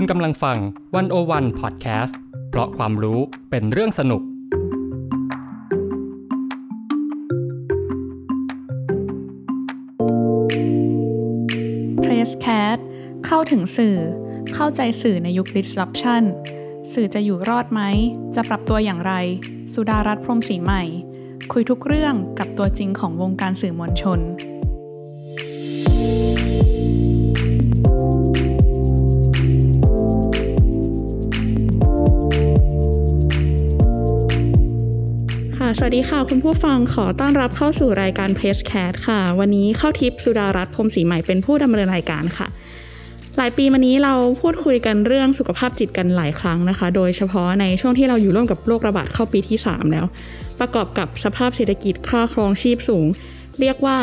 คุณกำลังฟัง101 Podcast เพราะความรู้เป็นเรื่องสนุกPresscast เข้าถึงสื่อเข้าใจสื่อในยุค Disruption สื่อจะอยู่รอดไหมจะปรับตัวอย่างไรสุดารัตน์ พรหมศรีใหม่คุยทุกเรื่องกับตัวจริงของวงการสื่อมวลชนสวัสดีค่ะคุณผู้ฟังขอต้อนรับเข้าสู่รายการ Presscast ค่ะวันนี้เข้าทิพย์สุดารัตน์ พรหมศรีใหม่เป็นผู้ดำเนินรายการค่ะหลายปีมานี้เราพูดคุยกันเรื่องสุขภาพจิตกันหลายครั้งนะคะโดยเฉพาะในช่วงที่เราอยู่ร่วมกับโรคระบาดเข้าปีที่3แล้วประกอบกับสภาพเศรษฐกิจค่าครองชีพสูงเรียกว่า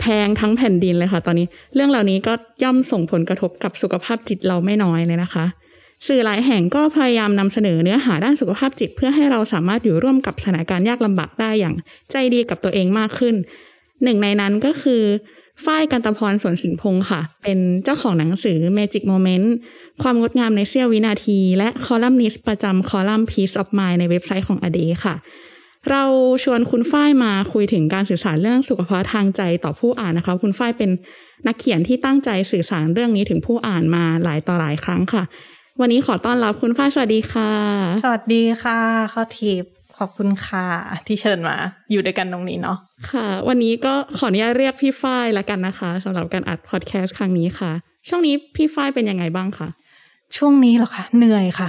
แพงทั้งแผ่นดินเลยค่ะตอนนี้เรื่องเหล่านี้ก็ย่อมส่งผลกระทบกับสุขภาพจิตเราไม่น้อยเลยนะคะสื่อหลายแห่งก็พยายามนำเสนอเนื้อหาด้านสุขภาพจิตเพื่อให้เราสามารถอยู่ร่วมกับสถานการณ์ยากลำบากได้อย่างใจดีกับตัวเองมากขึ้นหนึ่งในนั้นก็คือฝ้ายกันตพร สวนสินพงษ์ค่ะเป็นเจ้าของหนังสือ Magic Moment ความงดงามในเสี้ยววินาทีและคอลัมนิสต์ประจำคอลัมน์ Piece of Mind ในเว็บไซต์ของ a day ค่ะเราชวนคุณฝ้ายมาคุยถึงการสื่อสารเรื่องสุขภาพทางใจต่อผู้อ่านนะคะคุณฝ้ายเป็นนักเขียนที่ตั้งใจสื่อสารเรื่องนี้ถึงผู้อ่านมาหลายต่อหลายครั้งค่ะวันนี้ขอต้อนรับคุณฝ้ายสวัสดีค่ะสวัสดีค่ะข้าวทิพย์ขอบคุณค่ะที่เชิญมาอยู่ด้วยกันตรงนี้เนาะค่ะวันนี้ก็ขออนุญาตเรียกพี่ฝ้ายละกันนะคะสำหรับการอัดพอดแคสต์ครั้งนี้ค่ะช่วงนี้พี่ฝ้ายเป็นยังไงบ้างคะช่วงนี้เหรอคะเหนื่อยค่ะ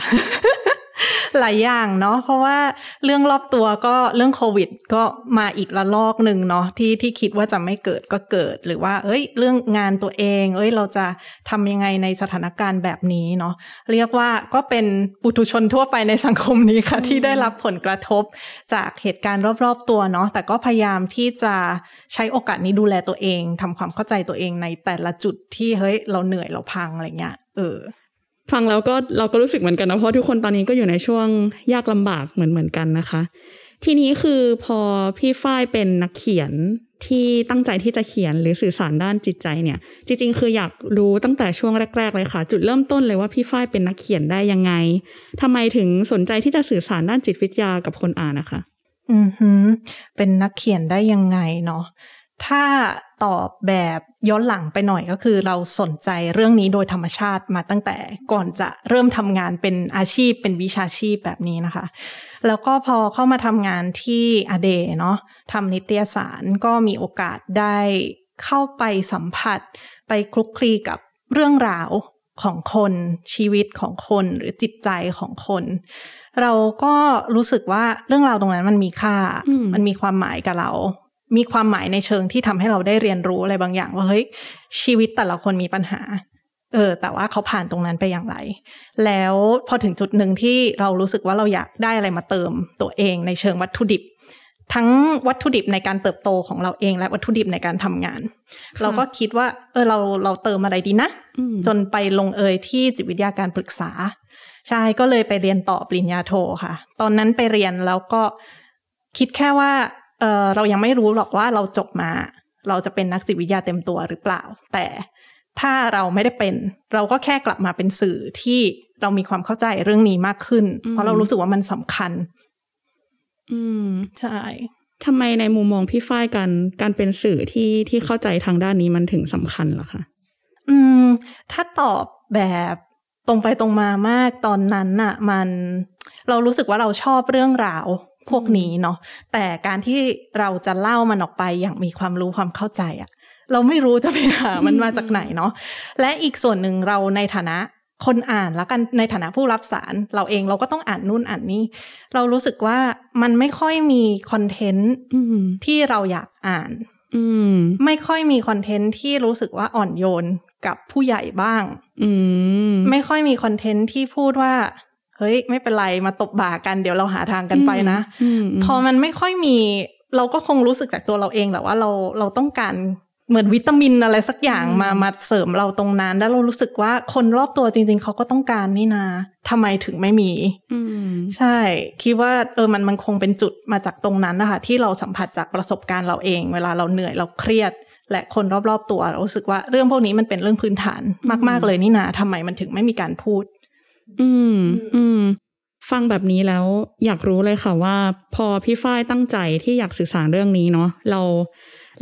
หลายอย่างเนาะเพราะว่าเรื่องรอบตัวก็เรื่องโควิดก็มาอีกระลอกนึงเนาะที่คิดว่าจะไม่เกิดก็เกิดหรือว่าเรื่องงานตัวเองเราจะทำยังไงในสถานการณ์แบบนี้เนาะเรียกว่าก็เป็นปุถุชนทั่วไปในสังคมนี้ค่ะที่ได้รับผลกระทบจากเหตุการณ์รอบๆตัวเนาะแต่ก็พยายามที่จะใช้โอกาสนี้ดูแลตัวเองทำความเข้าใจตัวเองในแต่ละจุดที่เราเหนื่อยเราพังอะไรเงี้ยฟังแล้วก็เราก็รู้สึกเหมือนกันนะเพราะทุกคนตอนนี้ก็อยู่ในช่วงยากลำบากเหมือนกันนะคะทีนี้คือพอพี่ฝ้ายเป็นนักเขียนที่ตั้งใจที่จะเขียนหรือสื่อสารด้านจิตใจเนี่ยจริงๆคืออยากรู้ตั้งแต่ช่วงแรกๆเลยค่ะจุดเริ่มต้นเลยว่าพี่ฝ้ายเป็นนักเขียนได้ยังไงทำไมถึงสนใจที่จะสื่อสารด้านจิตวิทยากับคนอ่านนะคะเป็นนักเขียนได้ยังไงเนาะถ้าตอบแบบย้อนหลังไปหน่อยก็คือเราสนใจเรื่องนี้โดยธรรมชาติมาตั้งแต่ก่อนจะเริ่มทำงานเป็นอาชีพเป็นวิชาชีพแบบนี้นะคะแล้วก็พอเข้ามาทำงานที่ a day เนาะทำนิตยสารก็มีโอกาสได้เข้าไปสัมผัสไปคลุกคลีกับเรื่องราวของคนชีวิตของคนหรือจิตใจของคนเราก็รู้สึกว่าเรื่องราวตรงนั้นมันมีค่ามันมีความหมายกับเรามีความหมายในเชิงที่ทำให้เราได้เรียนรู้อะไรบางอย่างว่าชีวิตแต่ละคนมีปัญหาแต่ว่าเขาผ่านตรงนั้นไปอย่างไรแล้วพอถึงจุดหนึ่งที่เรารู้สึกว่าเราอยากได้อะไรมาเติมตัวเองในเชิงวัตถุดิบทั้งวัตถุดิบในการเติบโตของเราเองและวัตถุดิบในการทำงานเราก็คิดว่าเราเติมอะไรดีนะจนไปลงเอยที่จิตวิทยาการปรึกษาใช่ก็เลยไปเรียนต่อปริญญาโทค่ะตอนนั้นไปเรียนแล้วก็คิดแค่ว่าเรายังไม่รู้หรอกว่าเราจบมาเราจะเป็นนักจิตวิทยาเต็มตัวหรือเปล่าแต่ถ้าเราไม่ได้เป็นเราก็แค่กลับมาเป็นสื่อที่เรามีความเข้าใจเรื่องนี้มากขึ้นเพราะเรารู้สึกว่ามันสำคัญใช่ทำไมในมุมมองพี่ฝ้ายการเป็นสื่อที่เข้าใจทางด้านนี้มันถึงสำคัญเหรอคะถ้าตอบแบบตรงไปตรงมามากตอนนั้นน่ะเรารู้สึกว่าเราชอบเรื่องราวพวกนี้เนาะแต่การที่เราจะเล่ามันออกไปอย่างมีความรู้ความเข้าใจอะเราไม่รู้จะไปหามันมาจากไหนเนาะและอีกส่วนหนึ่งเราในฐานะคนอ่านแล้วกันในฐานะผู้รับสารเราเองเราก็ต้องอ่านนู่นอ่านนี่เรารู้สึกว่ามันไม่ค่อยมีคอนเทนต์ที่เราอยากอ่านไม่ค่อยมีคอนเทนต์ที่รู้สึกว่าอ่อนโยนกับผู้ใหญ่บ้างไม่ค่อยมีคอนเทนต์ที่พูดว่าไม่เป็นไรมาตบบ่ากันเดี๋ยวเราหาทางกันไปนะพอมันไม่ค่อยมีเราก็คงรู้สึกจากตัวเราเองแหละว่าเราต้องการเหมือนวิตามินอะไรสักอย่างมาเสริมเราตรงนั้นแล้วเรารู้สึกว่าคนรอบตัวจริงๆเขาก็ต้องการนี่นาทำไมถึงไม่มีใช่คิดว่ามันคงเป็นจุดมาจากตรงนั้นนะคะที่เราสัมผัสจากประสบการณ์เราเองเวลาเราเหนื่อยเราเครียดและคนรอบๆตัวเรารู้สึกว่าเรื่องพวกนี้มันเป็นเรื่องพื้นฐานมากๆเลยนี่นาทำไมมันถึงไม่มีการพูด ฟังแบบนี้แล้วอยากรู้เลยค่ะว่าพอพี่ฝ้ายตั้งใจที่อยากสื่อสารเรื่องนี้เนาะเ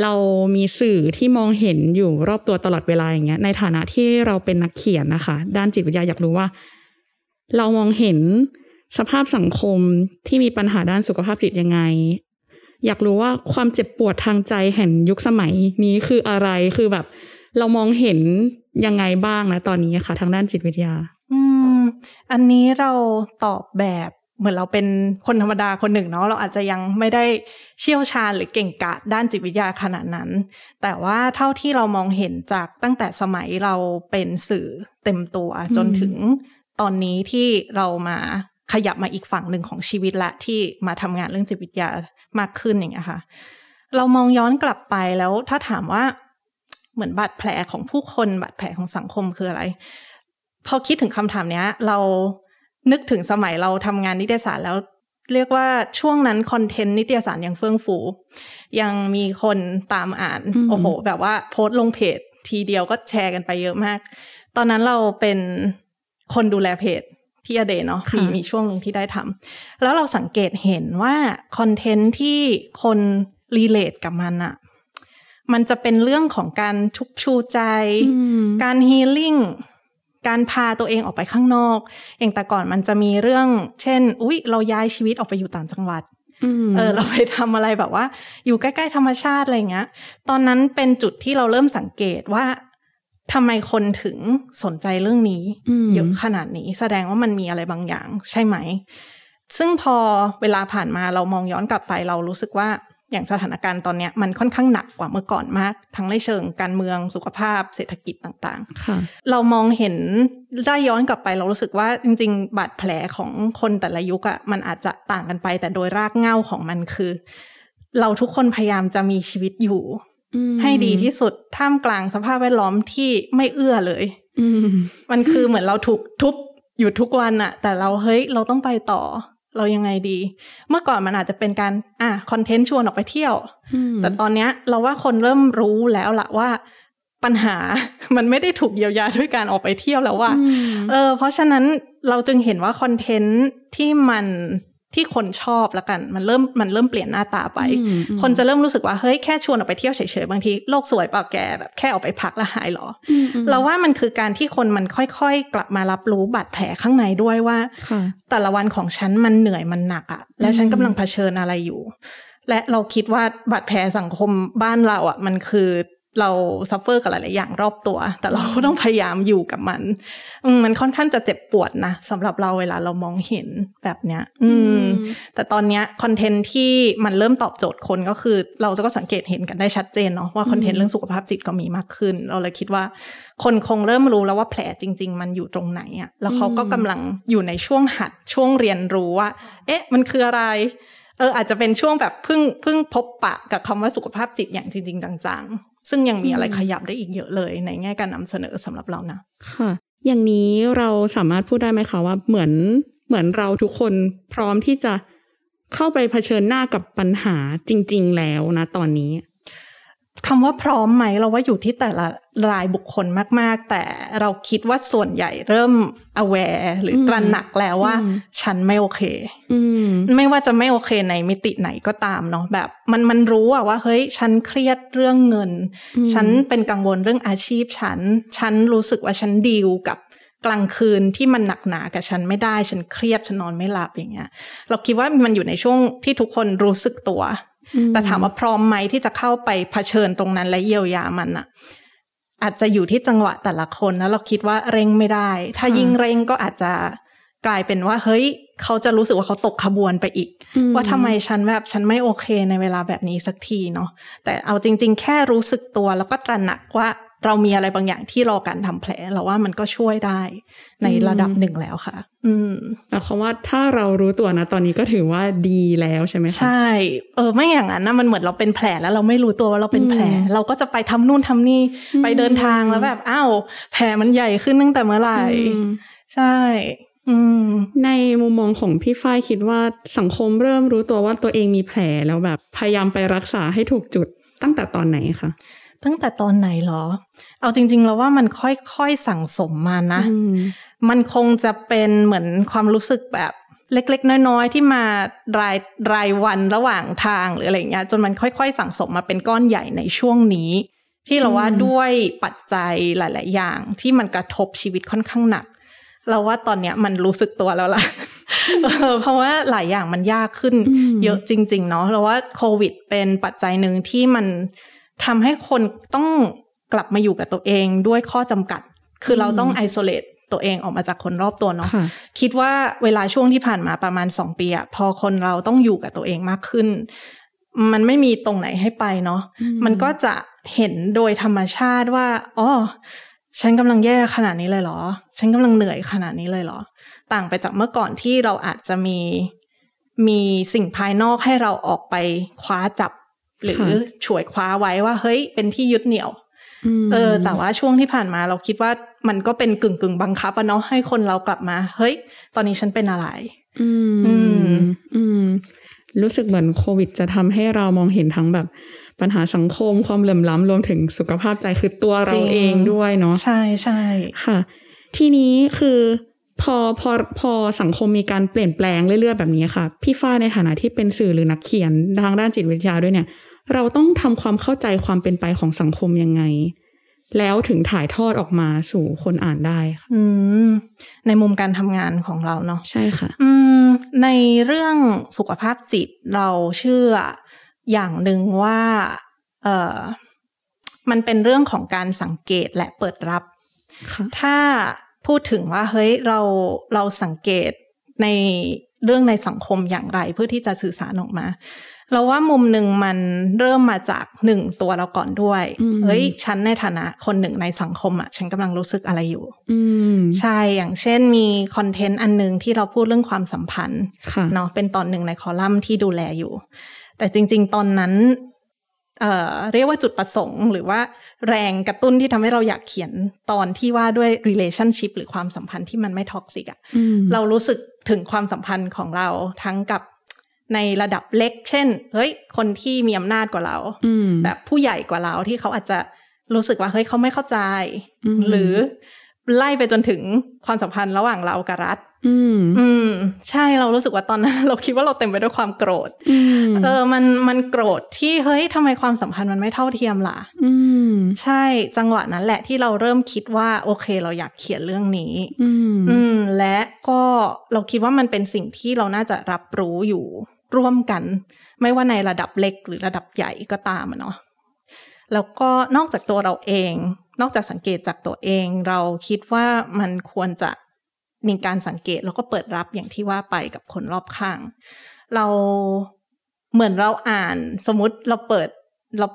รามีสื่อที่มองเห็นอยู่รอบตัวตลอดเวลาอย่างเงี้ยในฐานะที่เราเป็นนักเขียนนะคะด้านจิตวิทยาอยากรู้ว่าเรามองเห็นสภาพสังคมที่มีปัญหาด้านสุขภาพจิตยังไงอยากรู้ว่าความเจ็บปวดทางใจแห่งยุคสมัยนี้คืออะไรคือแบบเรามองเห็นยังไงบ้างนะตอนนี้ค่ะทางด้านจิตวิทยาอันนี้เราตอบแบบเหมือนเราเป็นคนธรรมดาคนหนึ่งเนาะเราอาจจะยังไม่ได้เชี่ยวชาญหรือเก่งกาจด้านจิตวิทยาขนาดนั้นแต่ว่าเท่าที่เรามองเห็นจากตั้งแต่สมัยเราเป็นสื่อเต็มตัวจนถึงตอนนี้ที่เรามาขยับมาอีกฝั่งหนึ่งของชีวิตละที่มาทำงานเรื่องจิตวิทยามากขึ้นอย่างเงี้ยค่ะเรามองย้อนกลับไปแล้วถ้าถามว่าเหมือนบาดแผลของผู้คนบาดแผลของสังคมคืออะไรพอคิดถึงคำถามเนี้ยเรานึกถึงสมัยเราทำงานนิตยสารแล้วเรียกว่าช่วงนั้นคอนเทนต์นิตยสารยังเฟื่องฟูยังมีคนตามอ่านโอ้โหแบบว่าโพสต์ลงเพจทีเดียวก็แชร์กันไปเยอะมากตอนนั้นเราเป็นคนดูแลเพจที่a day เนาะมีช่วงนึงที่ได้ทำแล้วเราสังเกตเห็นว่าคอนเทนต์ที่คนรีเลทกับมันอะมันจะเป็นเรื่องของการชุบชูใจการฮีลิ่งการพาตัวเองออกไปข้างนอกอย่างแต่ก่อนมันจะมีเรื่องเช่นอุ๊ยเราย้ายชีวิตออกไปอยู่ต่างจังหวัดเราไปทำอะไรแบบว่าอยู่ใกล้ๆธรรมชาติอะไรเงี้ยตอนนั้นเป็นจุดที่เราเริ่มสังเกตว่าทำไมคนถึงสนใจเรื่องนี้เยอะขนาดนี้แสดงว่ามันมีอะไรบางอย่างใช่ไหมซึ่งพอเวลาผ่านมาเรามองย้อนกลับไปเรารู้สึกว่าอย่างสถานการณ์ตอนนี้มันค่อนข้างหนักกว่าเมื่อก่อนมากทั้งในเชิงการเมืองสุขภาพเศรษฐกิจต่างๆเรามองเห็นได้ย้อนกลับไปเรารู้สึกว่าจริงๆบาดแผลของคนแต่ละยุคอะมันอาจจะต่างกันไปแต่โดยรากเหง้าของมันคือเราทุกคนพยายามจะมีชีวิตอยู่ให้ดีที่สุดท่ามกลางสภาพแวดล้อมที่ไม่เอื้อเลย มันคือเหมือนเราถูกทุบอยู่ทุกวันอะแต่เราเราต้องไปต่อเรายังไงดีเมื่อก่อนมันอาจจะเป็นการคอนเทนต์ชวนออกไปเที่ยวแต่ตอนนี้เราว่าคนเริ่มรู้แล้วล่ะว่าปัญหามันไม่ได้ถูกเยียวยาด้วยการออกไปเที่ยวแล้วว่าเพราะฉะนั้นเราจึงเห็นว่าคอนเทนต์ที่คนชอบละกันมันเริ่มเปลี่ยนหน้าตาไปคนจะเริ่มรู้สึกว่าแค่ชวนออกไปเที่ยวเฉยๆบางทีโลกสวยเปล่าแกแบบแค่ออกไปพักแล้วหายหรอเราว่ามันคือการที่คนมันค่อยๆกลับมารับรู้บาดแผลข้างในด้วยว่าแต่ละวันของฉันมันเหนื่อยมันหนักอ่ะและฉันกำลังเผชิญอะไรอยู่และเราคิดว่าบาดแผลสังคมบ้านเราอ่ะมันคือเราซัฟเฟอร์กับหลายๆอย่างรอบตัวแต่เราก็ต้องพยายามอยู่กับมันมันค่อนข้างจะเจ็บปวดนะสำหรับเราเวลาเรามองเห็นแบบเนี้ยแต่ตอนเนี้ยคอนเทนต์ที่มันเริ่มตอบโจทย์คนก็คือเราจะก็สังเกตเห็นกันได้ชัดเจนเนาะว่าคอนเทนต์เรื่องสุขภาพจิตก็มีมากขึ้นเราเลยคิดว่าคนคงเริ่มรู้แล้วว่าแผลจริงๆมันอยู่ตรงไหนอ่ะแล้วเขาก็กำลังอยู่ในช่วงหัดช่วงเรียนรู้ว่ามันคืออะไรอาจจะเป็นช่วงแบบเพิ่งพบปะกับคำว่าสุขภาพจิตอย่างจริงๆจังๆซึ่งยังมีอะไรขยับได้อีกเยอะเลยในแง่การนำเสนอสำหรับเรานะค่ะอย่างนี้เราสามารถพูดได้ไหมคะว่าเหมือนเราทุกคนพร้อมที่จะเข้าไปเผชิญหน้ากับปัญหาจริงๆแล้วนะตอนนี้คำว่าพร้อมไหมเราว่าอยู่ที่แต่ละรายบุคคลมากๆแต่เราคิดว่าส่วนใหญ่เริ่ม aware หรือตระหนักแล้วว่าฉันไม่โอเคไม่ว่าจะไม่โอเคในมิติไหนก็ตามเนาะแบบมันรู้อะว่าฉันเครียดเรื่องเงินฉันเป็นกังวลเรื่องอาชีพฉันรู้สึกว่าฉันดีลกับกลางคืนที่มันหนักหนากับฉันไม่ได้ฉันเครียดฉันนอนไม่หลับอย่างเงี้ยเราคิดว่ามันอยู่ในช่วงที่ทุกคนรู้สึกตัวแต่ถามว่าพร้อมไหมที่จะเข้าไปเผชิญตรงนั้นและเยียวยามันอ่ะอาจจะอยู่ที่จังหวะแต่ละคนนะเราคิดว่าเร่งไม่ได้ถ้ายิ่งเร่งก็อาจจะกลายเป็นว่าเขาจะรู้สึกว่าเขาตกขบวนไปอีกว่าทำไมฉันไม่โอเคในเวลาแบบนี้สักทีเนาะแต่เอาจริงๆแค่รู้สึกตัวแล้วก็ตระหนักว่าเรามีอะไรบางอย่างที่รอการทำแผลเราว่ามันก็ช่วยได้ในระดับหนึ่งแล้วค่ะแต่คำว่าถ้าเรารู้ตัวนะตอนนี้ก็ถือว่าดีแล้วใช่ไหมคะใช่ไม่อย่างนั้นนะมันเหมือนเราเป็นแผลแล้วเราไม่รู้ตัวว่าเราเป็นแผลเราก็จะไปทำนู่นทำนี่ไปเดินทางแล้วแบบอ้าวแผลมันใหญ่ขึ้นตั้งแต่เมื่อไหร่ใช่ในมุมมองของพี่ฝ้ายคิดว่าสังคมเริ่มรู้ตัวว่าตัวเองมีแผลแล้วแบบพยายามไปรักษาให้ถูกจุดตั้งแต่ตอนไหนคะ ตั้งแต่ตอนไหนหรอเอาจริงๆแล้วว่ามันค่อยๆสั่งสมมานะมันคงจะเป็นเหมือนความรู้สึกแบบเล็กๆน้อยๆที่มารายวันระหว่างทางหรืออะไรเงี้ยจนมันค่อยๆสั่งสมมาเป็นก้อนใหญ่ในช่วงนี้ที่เราว่าด้วยปัจจัยหลายๆอย่างที่มันกระทบชีวิตค่อนข้างหนักเราว่าตอนเนี้ยมันรู้สึกตัวแล้วล่ะ เพราะว่าหลายอย่างมันยากขึ้นเยอะจริงๆเนาะเราว่าโควิดเป็นปัจจัยนึงที่มันทำให้คนต้องกลับมาอยู่กับตัวเองด้วยข้อจำกัดคือเราต้องไอโซเลตตัวเองออกมาจากคนรอบตัวเนาะคิดว่าเวลาช่วงที่ผ่านมาประมาณ2ปีอะพอคนเราต้องอยู่กับตัวเองมากขึ้นมันไม่มีตรงไหนให้ไปเนาะมันก็จะเห็นโดยธรรมชาติว่าอ๋อฉันกำลังแย่ขนาดนี้เลยเหรอฉันกำลังเหนื่อยขนาดนี้เลยเหรอต่างไปจากเมื่อก่อนที่เราอาจจะมีสิ่งภายนอกให้เราออกไปคว้าจับหรือฉวยคว้าไว้ว่าเฮ้ยเป็นที่ยึดเหนี่ยวแต่ว่าช่วงที่ผ่านมาเราคิดว่ามันก็เป็นกึ่งๆบังคับอะเนาะให้คนเรากลับมาเฮ้ยตอนนี้ฉันเป็นอะไรรู้สึกเหมือนโควิดจะทำให้เรามองเห็นทั้งแบบปัญหาสังคมความเหลื่อมล้ำรวมถึงสุขภาพใจคือตัวเราเองด้วยเนาะใช่ใช่ค่ะทีนี้คือพอสังคมมีการเปลี่ยนแปลงเรื่อยๆแบบนี้ค่ะพี่ฝ้ายในฐานะที่เป็นสื่อหรือนักเขียนทางด้านจิตวิทยาด้วยเนี่ยเราต้องทำความเข้าใจความเป็นไปของสังคมยังไงแล้วถึงถ่ายทอดออกมาสู่คนอ่านได้ค่ะในมุมการทำงานของเราเนาะใช่ค่ะในเรื่องสุขภาพจิตเราเชื่ออย่างหนึ่งว่ามันเป็นเรื่องของการสังเกตและเปิดรับถ้าพูดถึงว่าเฮ้ยเราสังเกตในเรื่องในสังคมอย่างไรเพื่อที่จะสื่อสารออกมาเราว่ามุมหนึ่งมันเริ่มมาจากหนึ่งตัวเราก่อนด้วยเฮ้ยฉันในฐานะคนหนึ่งในสังคมอ่ะฉันกำลังรู้สึกอะไรอยู่ใช่อย่างเช่นมีคอนเทนต์อันนึงที่เราพูดเรื่องความสัมพันธ์เนาะเป็นตอนหนึ่งในคอลัมน์ที่ดูแลอยู่แต่จริงๆตอนนั้นเรียกว่าจุดประสงค์หรือว่าแรงกระตุ้นที่ทำให้เราอยากเขียนตอนที่ว่าด้วย relationship หรือความสัมพันธ์ที่มันไม่ท็อกซิกอ่ะเรารู้สึกถึงความสัมพันธ์ของเราทั้งกับในระดับเล็กเช่นเฮ้ยคนที่มีอำนาจกว่าเราแบบผู้ใหญ่กว่าเราที่เขาอาจจะรู้สึกว่าเฮ้ยเขาไม่เข้าใจหรือไล่ไปจนถึงความสัมพันธ์ระหว่างเรากับรัฐใช่เรารู้สึกว่าตอนนั้นเราคิดว่าเราเต็มไปด้วยความโกรธมันโกรธที่เฮ้ยทำไมความสัมพันธ์มันไม่เท่าเทียมล่ะใช่จังหวะนั้นแหละที่เราเริ่มคิดว่าโอเคเราอยากเขียนเรื่องนี้และก็เราคิดว่ามันเป็นสิ่งที่เราน่าจะรับรู้อยู่ร่วมกันไม่ว่าในระดับเล็กหรือระดับใหญ่ก็ตามเนาะแล้วก็นอกจากตัวเราเองนอกจากสังเกตจากตัวเองเราคิดว่ามันควรจะมีการสังเกตแล้วก็เปิดรับอย่างที่ว่าไปกับคนรอบข้างเราเหมือนเราอ่านสมมติเราเ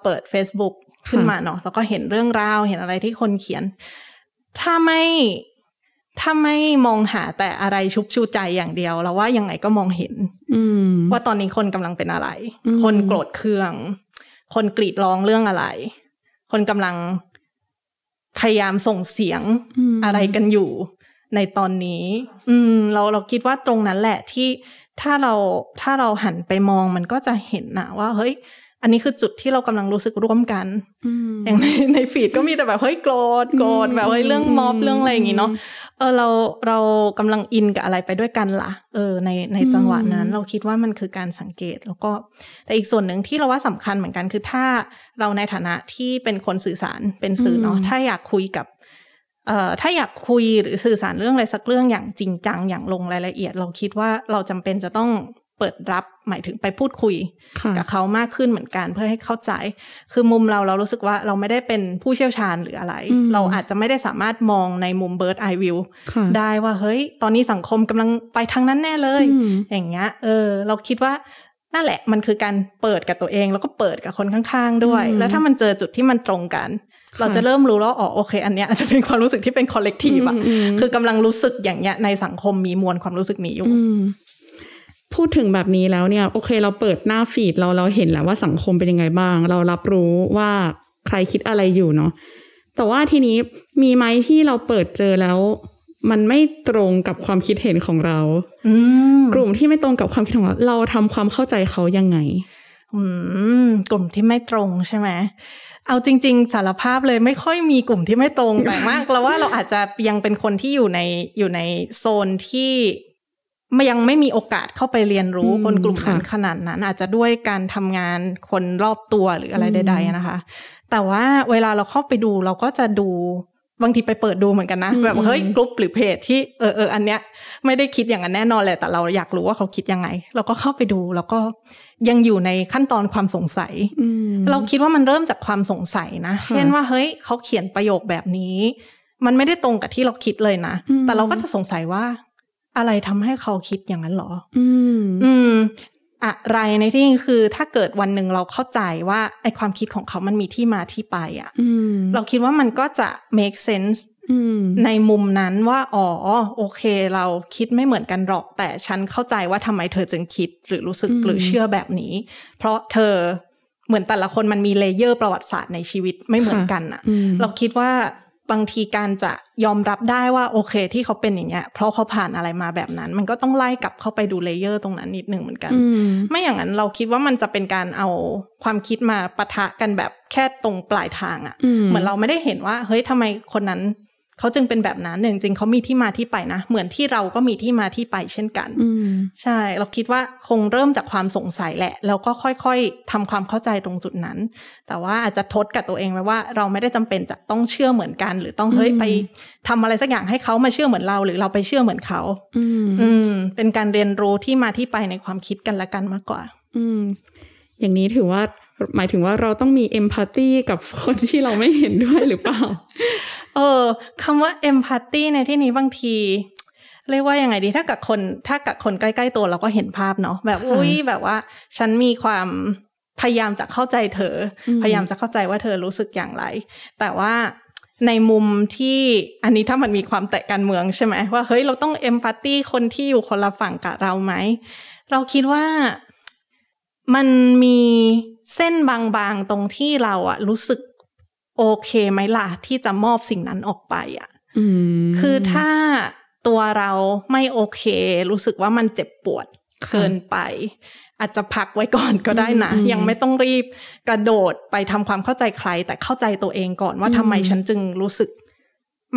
ปิด Facebook ขึ้นมาเนาะแล้วก็เห็นเรื่องราวเห็นอะไรที่คนเขียนถ้าไม่มองหาแต่อะไรชุบชูใจอย่างเดียวเราว่ายังไงก็มองเห็นว่าตอนนี้คนกำลังเป็นอะไรคนโกรธเคืองคนกรีดร้องเรื่องอะไรคนกำลังพยายามส่งเสียงอะไรกันอยู่ในตอนนี้เราคิดว่าตรงนั้นแหละที่ถ้าเราหันไปมองมันก็จะเห็นนะว่าเฮ้ยอันนี้คือจุดที่เรากำลังรู้สึกร่วมกันอย่างในฟีดก็มีแต่แบบเฮ้ยโกรธแบบเฮ้ยเรื่องม็อบเรื่องอะไรอย่างงี้เนาะเรากำลังอินกับอะไรไปด้วยกันล่ะในจังหวะนั้นเราคิดว่ามันคือการสังเกตแล้วก็แต่อีกส่วนหนึ่งที่เราว่าสำคัญเหมือนกันคือถ้าเราในฐานะที่เป็นคนสื่อสารเป็นสื่อเนาะถ้าอยากคุยกับถ้าอยากคุยหรือสื่อสารเรื่องอะไรสักเรื่องอย่างจริงจังอย่างลงรายละเอียดเราคิดว่าเราจำเป็นจะต้องเปิดรับหมายถึงไปพูดคุยกับเขามากขึ้นเหมือนกันเพื่อให้เข้าใจคือมุมเรารู้สึกว่าเราไม่ได้เป็นผู้เชี่ยวชาญหรืออะไรเราอาจจะไม่ได้สามารถมองในมุม bird eye view ได้ว่าเฮ้ยตอนนี้สังคมกำลังไปทางนั้นแน่เลยอย่างเงี้ยเราคิดว่านั่นแหละมันคือการเปิดกับตัวเองแล้วก็เปิดกับคนข้างๆด้วยแล้วถ้ามันเจอจุดที่มันตรงกันเราจะเริ่มรู้แล้วอ๋อโอเคอันเนี้ยอาจจะเป็นความรู้สึกที่เป็น collective อะคือกำลังรู้สึกอย่างเงี้ยในสังคมมีมวลความรู้สึกนี้อยู่พูดถึงแบบนี้แล้วเนี่ยโอเคเราเปิดหน้าฟีดเราเห็นแล้วว่าสังคมเป็นยังไงบ้างเรารับรู้ว่าใครคิดอะไรอยู่เนาะแต่ว่าทีนี้มีไหมที่เราเปิดเจอแล้วมันไม่ตรงกับความคิดเห็นของเรากลุ่มที่ไม่ตรงกับความคิดของเราเราทำความเข้าใจเขายังไงกลุ่มที่ไม่ตรงใช่ไหม เอาจริงๆสารภาพเลยไม่ค่อยมีกลุ่มที่ไม่ตรงแปลกมากเราว่าเราอาจจะยังเป็นคนที่อยู่ในโซนที่ยังไม่มีโอกาสเข้าไปเรียนรู้คนกลุ่มนั้นขนาดนั้นอาจจะด้วยการทำงานคนรอบตัวหรืออะไรใดๆนะคะแต่ว่าเวลาเราเข้าไปดูเราก็จะดูบางทีไปเปิดดูเหมือนกันนะแบบเฮ้ยกลุ่มหรือเพจที่อันเนี้ยไม่ได้คิดอย่างนั้นแน่นอนแหละแต่เราอยากรู้ว่าเขาคิดยังไงเราก็เข้าไปดูแล้วก็ยังอยู่ในขั้นตอนความสงสัยเราคิดว่ามันเริ่มจากความสงสัยนะเช่นว่าเฮ้ยเขาเขียนประโยคแบบนี้มันไม่ได้ตรงกับที่เราคิดเลยนะแต่เราก็จะสงสัยว่าอะไรทำให้เขาคิดอย่างนั้นหรออะไรในที่นี้คือถ้าเกิดวันหนึ่งเราเข้าใจว่าไอความคิดของเขามันมีที่มาที่ไปอ่ะเราคิดว่ามันก็จะ make sense ในมุมนั้นว่าอ๋อโอเคเราคิดไม่เหมือนกันหรอกแต่ฉันเข้าใจว่าทำไมเธอจึงคิดหรือรู้สึกหรือเชื่อแบบนี้เพราะเธอเหมือนแต่ละคนมันมีเลเยอร์ประวัติศาสตร์ในชีวิตไม่เหมือนกันอ่ะเราคิดว่าบางทีการจะยอมรับได้ว่าโอเคที่เขาเป็นอย่างเงี้ยเพราะเขาผ่านอะไรมาแบบนั้นมันก็ต้องไล่กลับเข้าไปดูเลเยอร์ตรงนั้นนิดนึงเหมือนกันไม่อย่างนั้นเราคิดว่ามันจะเป็นการเอาความคิดมาปะทะกันแบบแค่ตรงปลายทางอ่ะเหมือนเราไม่ได้เห็นว่าเฮ้ยทำไมคนนั้นเขาจึงเป็นแบบนั้นจริงๆเขามีที่มาที่ไปนะเหมือนที่เราก็มีที่มาที่ไปเช่นกันใช่เราคิดว่าคงเริ่มจากความสงสัยแหละแล้วก็ค่อยๆทำความเข้าใจตรงจุดนั้นแต่ว่าอาจจะทดกับตัวเองไว้ว่าเราไม่ได้จำเป็นจะต้องเชื่อเหมือนกันหรือต้องเฮ้ยไปทำอะไรสักอย่างให้เขามาเชื่อเหมือนเราหรือเราไปเชื่อเหมือนเขาเป็นการเรียนรู้ที่มาที่ไปในความคิดกันละกันมากกว่าอย่างนี้ถือว่าหมายถึงว่าเราต้องมีเอมพาธีกับคนที่เราไม่เห็นด้วยหรือเปล่าคำว่า empathy ในที่นี้บางทีเรียกว่ายังไงดีถ้ากับคนใกล้ๆตัวเราก็เห็นภาพเนาะแบบอุ๊ยแบบว่าฉันมีความพยายามจะเข้าใจเธอพยายามจะเข้าใจว่าเธอรู้สึกอย่างไรแต่ว่าในมุมที่อันนี้ถ้ามันมีความแตะการเมืองใช่ไหมว่าเฮ้ยเราต้อง empathy คนที่อยู่คนละฝั่งกับเราไหมเราคิดว่ามันมีเส้นบางๆตรงที่เราอะรู้สึกโอเคไหมล่ะที่จะมอบสิ่งนั้นออกไปอ่ะคือถ้าตัวเราไม่โอเครู้สึกว่ามันเจ็บปวดเกินไปอาจจะพักไว้ก่อนก็ได้นะยังไม่ต้องรีบกระโดดไปทำความเข้าใจใครแต่เข้าใจตัวเองก่อนว่าทำไมฉันจึงรู้สึก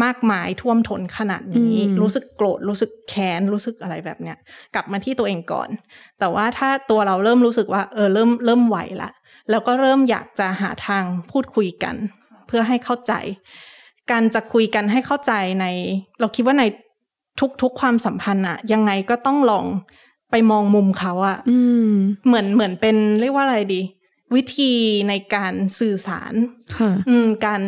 มากมายท่วมท้นขนาดนี้รู้สึกโกรธรู้สึกแค้นรู้สึกอะไรแบบเนี้ยกลับมาที่ตัวเองก่อนแต่ว่าถ้าตัวเราเริ่มรู้สึกว่าเริ่มไหวละแล้วก็เริ่มอยากจะหาทางพูดคุยกันเพื่อให้เข้าใจการจะคุยกันให้เข้าใจในเราคิดว่าในทุกๆความสัมพันธ์อะยังไงก็ต้องลองไปมองมุมเขาอะเหมือนเป็นเรียกว่าอะไรดีวิธีในการสื่อสารการ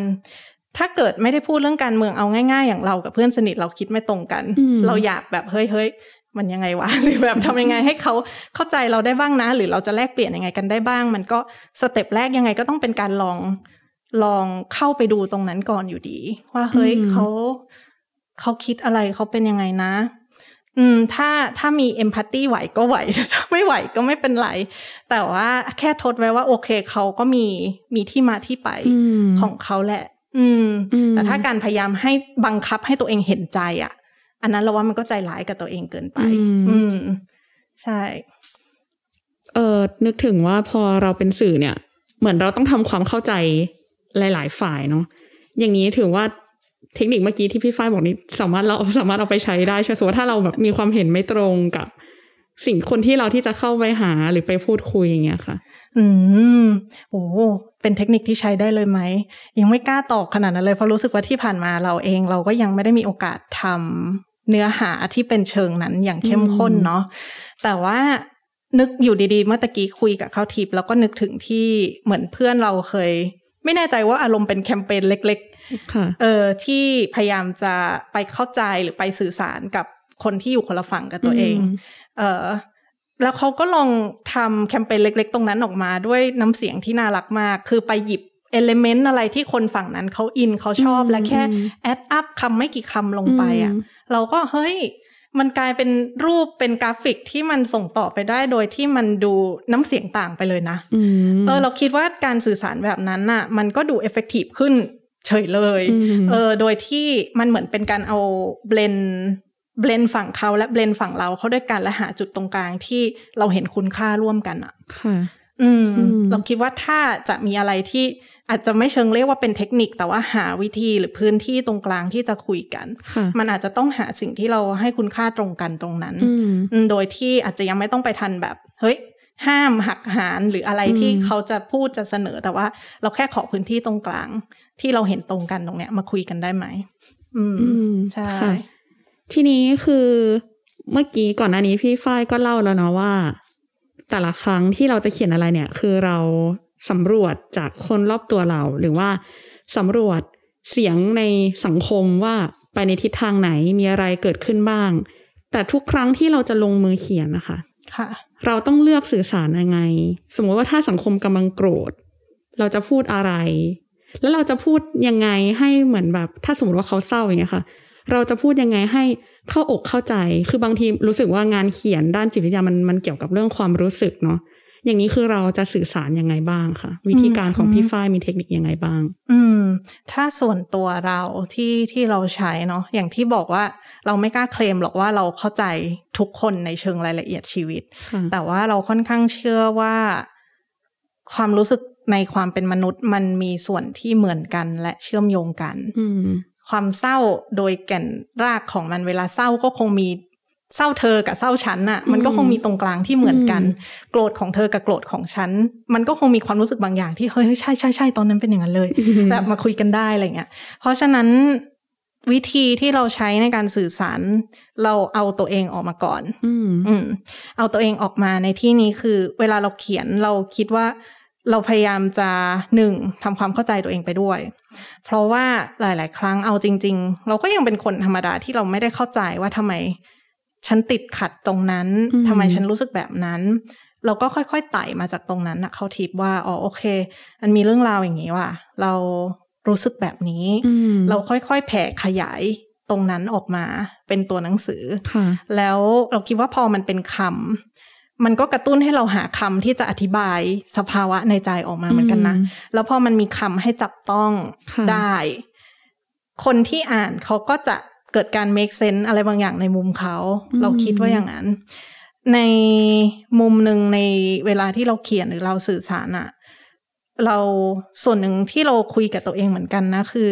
ถ้าเกิดไม่ได้พูดเรื่องการเมืองเอาง่ายๆอย่างเรากับเพื่อนสนิทเราคิดไม่ตรงกันเราอยากแบบเฮ้ยมันยังไงวะหรือแบบทำยังไงให้เขาเข้าใจเราได้บ้างนะหรือเราจะแลกเปลี่ยนยังไงกันได้บ้างมันก็สเต็ปแรกยังไงก็ต้องเป็นการลองเข้าไปดูตรงนั้นก่อนอยู่ดีว่าเฮ้ยเขาคิดอะไรเขาเป็นยังไงนะถ้ามีเอมพัตตี้ไหวก็ไหวถ้าไม่ไหวก็ไม่เป็นไรแต่ว่าแค่ทดไว้ว่าโอเคเขาก็มีที่มาที่ไปของเขาแหละแต่ถ้าการพยายามให้บังคับให้ตัวเองเห็นใจอ่ะอันนั้นเราว่ามันก็ใจร้ายกับตัวเองเกินไปใช่นึกถึงว่าพอเราเป็นสื่อเนี่ยเหมือนเราต้องทำความเข้าใจหลายๆฝ่ายเนาะอย่างนี้ถือว่าเทคนิคเมื่อกี้ที่พี่ฝ้ายบอกนี้สามารถเอาไปใช้ได้ใช่ไหมถ้าเราแบบมีความเห็นไม่ตรงกับสิ่งคนที่เราที่จะเข้าไปหาหรือไปพูดคุยอย่างเงี้ยค่ะโอ้เป็นเทคนิคที่ใช้ได้เลยไหมยังไม่กล้าตอบขนาดนั้นเลยเพราะรู้สึกว่าที่ผ่านมาเราเองเราก็ยังไม่ได้มีโอกาสทำเนื้อหาที่เป็นเชิงนั้นอย่างเข้มข้นเนาะแต่ว่านึกอยู่ดีๆเมื่อตะกี้คุยกับเขาทิพย์แล้วก็นึกถึงที่เหมือนเพื่อนเราเคยไม่แน่ใจว่าอารมณ์เป็นแคมเปญเล็กๆที่พยายามจะไปเข้าใจหรือไปสื่อสารกับคนที่อยู่คนละฝั่งกับตัวเองแล้วเขาก็ลองทำแคมเปญเล็กๆตรงนั้นออกมาด้วยน้ำเสียงที่น่ารักมากคือไปหยิบเอลิเมนต์อะไรที่คนฝั่งนั้นเขาอินเขาชอบและแค่แอดอัพคำไม่กี่คำลงไปอ่ะเราก็เฮ้ยมันกลายเป็นรูปเป็นกราฟิกที่มันส่งต่อไปได้โดยที่มันดูน้ำเสียงต่างไปเลยนะเราคิดว่าการสื่อสารแบบนั้นน่ะมันก็ดูเอฟเฟกตีฟขึ้นเฉยเลยโดยที่มันเหมือนเป็นการเอาเบลนฝั่งเขาและเบลนฝั่งเราเข้าด้วยกันและหาจุดตรงกลางที่เราเห็นคุณค่าร่วมกันอ่ะ เราคิดว่าถ้าจะมีอะไรที่อาจจะไม่เชิงเรียกว่าเป็นเทคนิคแต่ว่าหาวิธีหรือพื้นที่ตรงกลางที่จะคุยกันมันอาจจะต้องหาสิ่งที่เราให้คุณค่าตรงกันตรงนั้นโดยที่อาจจะยังไม่ต้องไปทันแบบเฮ้ยห้ามหักหานหรืออะไรที่เขาจะพูดจะเสนอแต่ว่าเราแค่ขอพื้นที่ตรงกลางที่เราเห็นตรงกันตรงเนี้ยมาคุยกันได้ไหมใช่ทีนี้คือเมื่อกี้ก่อนหน้านี้พี่ฝ้ายก็เล่าแล้วเนาะว่าแต่ละครั้งที่เราจะเขียนอะไรเนี่ยคือเราสำรวจจากคนรอบตัวเราหรือว่าสำรวจเสียงในสังคมว่าไปในทิศทางไหนมีอะไรเกิดขึ้นบ้างแต่ทุกครั้งที่เราจะลงมือเขียนนะคะเราต้องเลือกสื่อสารยังไงสมมติว่าถ้าสังคมกำลังโกรธเราจะพูดอะไรแล้วเราจะพูดยังไงให้เหมือนแบบถ้าสมมติว่าเขาเศร้าอย่างเงี้ยค่ะเราจะพูดยังไงให้เข้าอกเข้าใจคือบางทีรู้สึกว่างานเขียนด้านจิตวิทยามันเกี่ยวกับเรื่องความรู้สึกเนาะอย่างนี้คือเราจะสื่อสารยังไงบ้างคะวิธีการของพี่ฝ้ายมีเทคนิคยังไงบ้างถ้าส่วนตัวเราที่เราใช้เนาะอย่างที่บอกว่าเราไม่กล้าเคลมหรอกว่าเราเข้าใจทุกคนในเชิงรายละเอียดชีวิตแต่ว่าเราค่อนข้างเชื่อว่าความรู้สึกในความเป็นมนุษย์มันมีส่วนที่เหมือนกันและเชื่อมโยงกันความเศร้าโดยแก่นรากของมันเวลาเศร้าก็คงมีเศร้าเธอกับเศร้าฉันน่ะมันก็คงมีตรงกลางที่เหมือนกันโกรธของเธอกับโกรธของฉันมันก็คงมีความรู้สึกบางอย่างที่เฮ้ยใช่ๆๆตอนนั้นเป็นอย่างนั้นเลยแบบมาคุยกันได้อะไรเงี้ยเพราะฉะนั้นวิธีที่เราใช้ในการสื่อสารเราเอาตัวเองออกมาก่อนเอาตัวเองออกมาในที่นี้คือเวลาเราเขียนเราคิดว่าเราพยายามจะ1ทำความเข้าใจตัวเองไปด้วยเพราะว่าหลายๆครั้งเอาจริงๆเราก็ยังเป็นคนธรรมดาที่เราไม่ได้เข้าใจว่าทำไมฉันติดขัดตรงนั้นทำไมฉันรู้สึกแบบนั้นเราก็ค่อยๆไต่มาจากตรงนั้นนะเขาทิปว่าอ๋อโอเคมันมีเรื่องราวอย่างนี้ว่ะเรารู้สึกแบบนี้เราค่อยๆแผ่ขยายตรงนั้นออกมาเป็นตัวหนังสือแล้วเราคิดว่าพอมันเป็นคำมันก็กระตุ้นให้เราหาคำที่จะอธิบายสภาวะในใจออกมาเหมือนกันนะแล้วพอมันมีคำให้จับต้องได้คนที่อ่านเขาก็จะเกิดการ make sense อะไรบางอย่างในมุมเขาเราคิดว่าอย่างนั้นในมุมนึงในเวลาที่เราเขียนหรือเราสื่อสารอะเราส่วนหนึ่งที่เราคุยกับตัวเองเหมือนกันนะคือ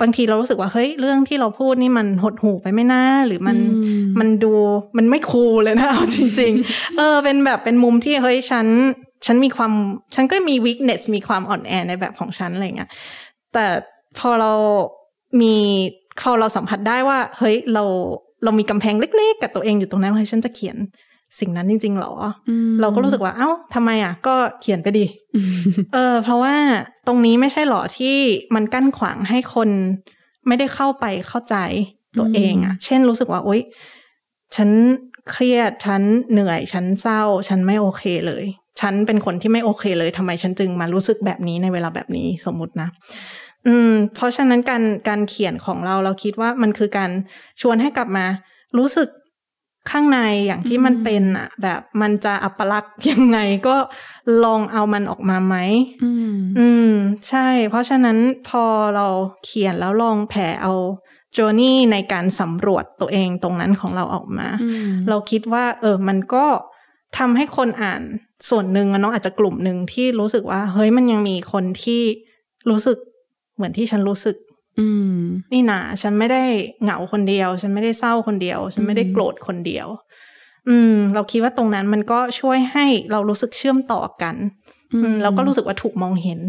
บางทีเรารู้สึกว่าเฮ้ยเรื่องที่เราพูดนี่มันหดหู่ไปไม่น่าหรือมันดูมันไม่คูลเลยนะเอาจริงๆเป็นแบบเป็นมุมที่เฮ้ยฉันมีความฉันก็มี weakness มีความอ่อนแอในแบบของฉันอะไรเงี้ยแต่พอเราสัมผัสได้ว่าเฮ้ยเรามีกำแพงเล็กๆกับตัวเองอยู่ตรงนั้นว่าฉันจะเขียนสิ่งนั้นจริงๆหรอเราก็รู้สึกว่าเอ้าทำไมอ่ะก็เขียนไปดิเพราะว่าตรงนี้ไม่ใช่หรอที่มันกั้นขวางให้คนไม่ได้เข้าไปเข้าใจตัวเองอ่ะเช่นรู้สึกว่าโอ๊ยฉันเครียดฉันเหนื่อยฉันเศร้าฉันไม่โอเคเลยฉันเป็นคนที่ไม่โอเคเลยทำไมฉันจึงมารู้สึกแบบนี้ในเวลาแบบนี้สมมตินะเพราะฉะนั้นการเขียนของเราคิดว่ามันคือการชวนให้กลับมารู้สึกข้างในอย่างที่มันเป็นอ่ะแบบมันจะอัปลักษณ์ยังไงก็ลองเอามันออกมาไหมใช่เพราะฉะนั้นพอเราเขียนแล้วลองแผ่เอาjourneyในการสำรวจตัวเองตรงนั้นของเราออกมาเราคิดว่ามันก็ทำให้คนอ่านส่วนหนึ่งน้องอาจจะกลุ่มหนึ่งที่รู้สึกว่าเฮ้ยมันยังมีคนที่รู้สึกเหมือนที่ฉันรู้สึกนี่นะฉันไม่ได้เหงาคนเดียวฉันไม่ได้เศร้าคนเดียวฉันไม่ได้โกรธคนเดียวเราคิดว่าตรงนั้นมันก็ช่วยให้เรารู้สึกเชื่อมต่อกันเราก็รู้สึกว่าถูกมองเห็น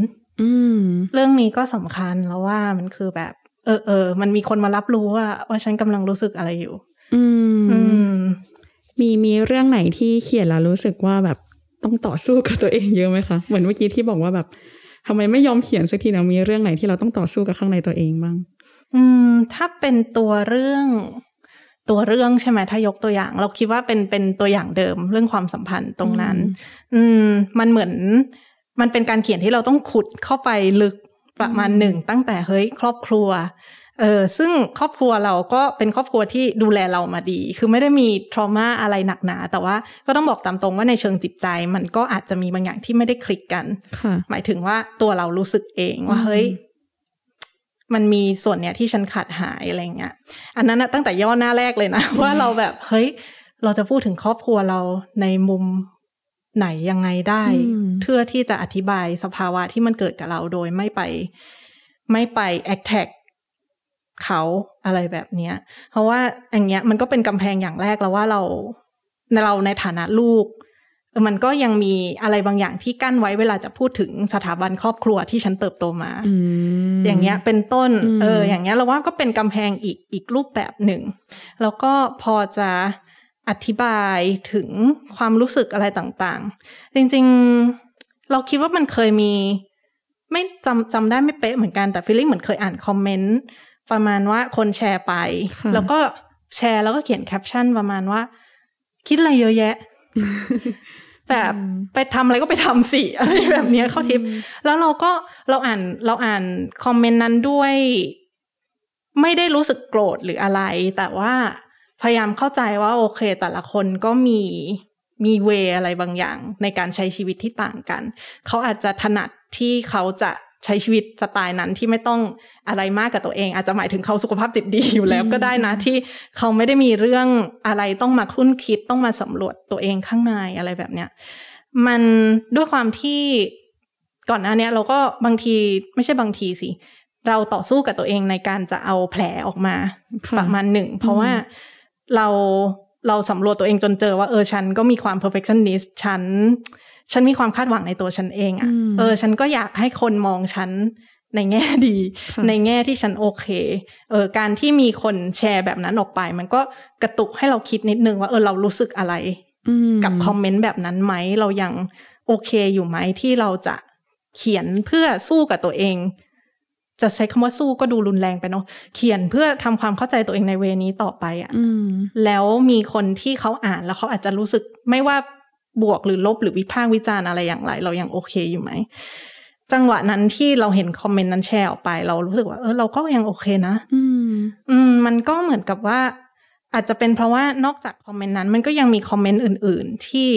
เรื่องนี้ก็สำคัญแล้วว่ามันคือแบบมันมีคนมารับรู้ว่าฉันกำลังรู้สึกอะไรอยู่มีเรื่องไหนที่เขียนแล้วรู้สึกว่าแบบต้องต่อสู้กับตัวเองเยอะไหมคะเหมือนเมื่อกี้ที่บอกว่าแบบทำไมไม่ยอมเขียนสักทีนะมีเรื่องไหนที่เราต้องต่อสู้กับข้างในตัวเองบ้างถ้าเป็นตัวเรื่องใช่ไหมถ้ายกตัวอย่างเราคิดว่าเป็นตัวอย่างเดิมเรื่องความสัมพันธ์ตรงนั้นมันเหมือนมันเป็นการเขียนที่เราต้องขุดเข้าไปลึกประมาณหนึ่งตั้งแต่เฮ้ยครอบครัวซึ่งครอบครัวเราก็เป็นครอบครัวที่ดูแลเรามาดีคือไม่ได้มีทรอมาอะไรหนักหนาแต่ว่าก็ต้องบอกตามตรงว่าในเชิงจิตใจมันก็อาจจะมีบางอย่างที่ไม่ได้คลิกกันหมายถึงว่าตัวเรารู้สึกเองว่าเฮ้ยมันมีส่วนเนี้ยที่ฉันขาดหายอะไรเงี้ยอันนั้นตั้งแต่ย่อหน้าแรกเลยนะ ว่าเราแบบเฮ้ยเราจะพูดถึงครอบครัวเราในมุมไหนยังไงได้ เพื่อที่จะอธิบายสภาวะที่มันเกิดกับเราโดยไม่ไปแอคแท็กเขาอะไรแบบเนี้ยเพราะว่าอย่างเงี้ยมันก็เป็นกำแพงอย่างแรกแล้วว่าเราในฐานะลูกมันก็ยังมีอะไรบางอย่างที่กั้นไว้เวลาจะพูดถึงสถาบันครอบครัวที่ฉันเติบโตมา อย่างเงี้ยเป็นต้นอย่างเงี้ยเราว่าก็เป็นกำแพงอีกรูปแบบหนึ่งแล้วก็พอจะอธิบายถึงความรู้สึกอะไรต่างๆจริงๆเราคิดว่ามันเคยมีไม่จำได้ไม่เป๊ะเหมือนกันแต่ฟีลลิ่งเหมือนเคยอ่านคอมเมนต์ประมาณว่าคนแชร์ไปแล้วก็แชร์แล้วก็เขียนแคปชั่นประมาณว่าคิดอะไรเยอะแยะแบบไปทำอะไรก็ไปทำสิอะไรแบบนี้เข้าทิปแล้วเราอ่านคอมเมนต์นั้นด้วยไม่ได้รู้สึกโกรธหรืออะไรแต่ว่าพยายามเข้าใจว่าโอเคแต่ละคนก็มีเวอะไรบางอย่างในการใช้ชีวิตที่ต่างกันเขาอาจจะถนัดที่เขาจะใช้ชีวิตสไตล์นั้นที่ไม่ต้องอะไรมากกับตัวเองอาจจะหมายถึงเขาสุขภาพจิตดีอยู่แล้วก็ได้นะที่เขาไม่ได้มีเรื่องอะไรต้องมาคุ้นคิดต้องมาสำรวจตัวเองข้างในอะไรแบบเนี้ยมันด้วยความที่ก่อนหน้านี้เราก็บางทีไม่ใช่บางทีสิเราต่อสู้กับตัวเองในการจะเอาแผลออกมาประมาณหนึ่งเพราะว่าเราสำรวจตัวเองจนเจอว่าฉันก็มีความ perfectionist ฉันมีความคาดหวังในตัวฉันเองอ่ะฉันก็อยากให้คนมองฉันในแง่ดี ในแง่ที่ฉันโอเคการที่มีคนแชร์แบบนั้นออกไปมันก็กระตุกให้เราคิดนิดนึงว่าเรารู้สึกอะไรกับคอมเมนต์แบบนั้นไหมเรายังโอเคอยู่ไหมที่เราจะเขียนเพื่อสู้กับตัวเองจะใช้คำว่าสู้ก็ดูรุนแรงไปเนาะเขียนเพื่อทำความเข้าใจตัวเองในเวนี้ต่อไปอ่ะแล้วมีคนที่เขาอ่านแล้วเขาอาจจะรู้สึกไม่ว่าบวกหรือลบหรือวิพากษ์วิจารณ์อะไรอย่างไรเรายังโอเคอยู่ไหมจังหวะนั้นที่เราเห็นคอมเมนต์นั้นแชร์ออกไปเรารู้สึกว่าเราก็ยังโอเคนะมันก็เหมือนกับว่าอาจจะเป็นเพราะว่านอกจากคอมเมนต์นั้นมันก็ยังมีคอมเมนต์อื่นๆที่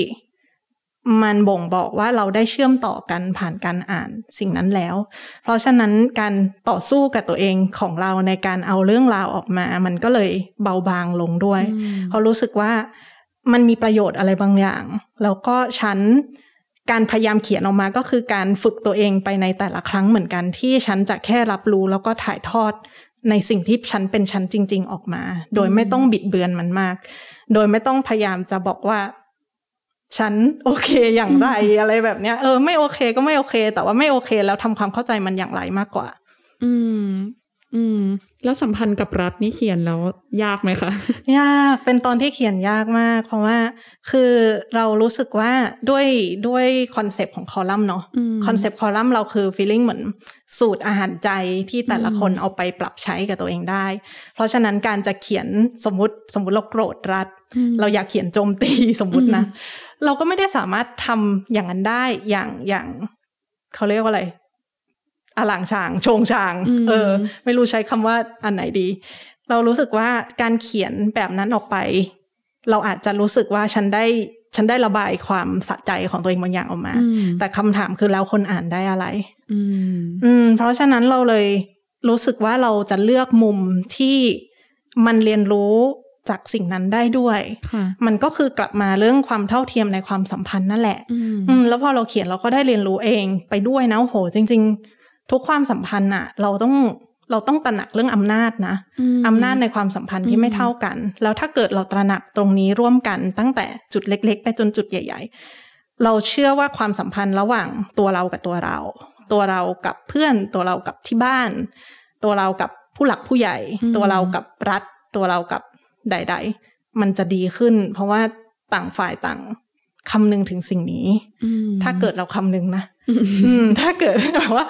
มันบ่งบอกว่าเราได้เชื่อมต่อกันผ่านการอ่านสิ่งนั้นแล้วเพราะฉะนั้นการต่อสู้กับตัวเองของเราในการเอาเรื่องราวออกมามันก็เลยเบาบางลงด้วยเพราะรู้สึกว่ามันมีประโยชน์อะไรบางอย่างแล้วก็การพยายามเขียนออกมาก็คือการฝึกตัวเองไปในแต่ละครั้งเหมือนกันที่ฉันจะแค่รับรู้แล้วก็ถ่ายทอดในสิ่งที่ฉันเป็นฉันจริงๆออกมาโดยไม่ต้องบิดเบือนมันมากโดยไม่ต้องพยายามจะบอกว่าฉันโอเคอย่างไรอะไรแบบเนี้ยไม่โอเคก็ไม่โอเคแต่ว่าไม่โอเคแล้วทำความเข้าใจมันอย่างไรมากกว่าแล้วสัมพันธ์กับรัฐนี่เขียนแล้วยากไหมคะยากเป็นตอนที่เขียนยากมากเพราะว่าคือเรารู้สึกว่าด้วยคอนเซปต์ของคอลัมน์เนาะคอนเซปต์คอลัมน์เราคือฟีลลิ่งเหมือนสูตรอาหารใจที่แต่ละคนเอาไปปรับใช้กับตัวเองได้เพราะฉะนั้นการจะเขียนสมมติเราโกรธรัฐเราอยากเขียนโจมตีสมมตินะเราก็ไม่ได้สามารถทำอย่างนั้นได้อย่างเขาเรียกว่าอะไรอลังฉางโชงฉางไม่รู้ใช้คำว่าอันไหนดีเรารู้สึกว่าการเขียนแบบนั้นออกไปเราอาจจะรู้สึกว่าฉันได้ระบายความสะใจของตัวเองบางอย่างออกมาแต่คำถามคือแล้วคนอ่านได้อะไรเพราะฉะนั้นเราเลยรู้สึกว่าเราจะเลือกมุมที่มันเรียนรู้จากสิ่งนั้นได้ด้วยมันก็คือกลับมาเรื่องความเท่าเทียมในความสัมพันธ์นั่นแหละแล้วพอเราเขียนเราก็ได้เรียนรู้เองไปด้วยนะโหจริงทุกความสัมพันธ์อะเราต้องตระหนักเรื่องอำนาจนะอำนาจในความสัมพันธ์ที่ไม่เท่ากันแล้วถ้าเกิดเราตระหนักตรงนี้ร่วมกันตั้งแต่จุดเล็กๆไปจนจุดใหญ่ๆเราเชื่อว่าความสัมพันธ์ระหว่างตัวเรากับตัวเรากับเพื่อนตัวเรากับที่บ้านตัวเรากับผู้หลักผู้ใหญ่ตัวเรากับรัฐตัวเรากับใดๆมันจะดีขึ้นเพราะว่าต่างฝ่ายต่างคำนึงถึงสิ่งนี้ถ้าเกิดเราคำนึงนะถ้าเกิดแบบว่า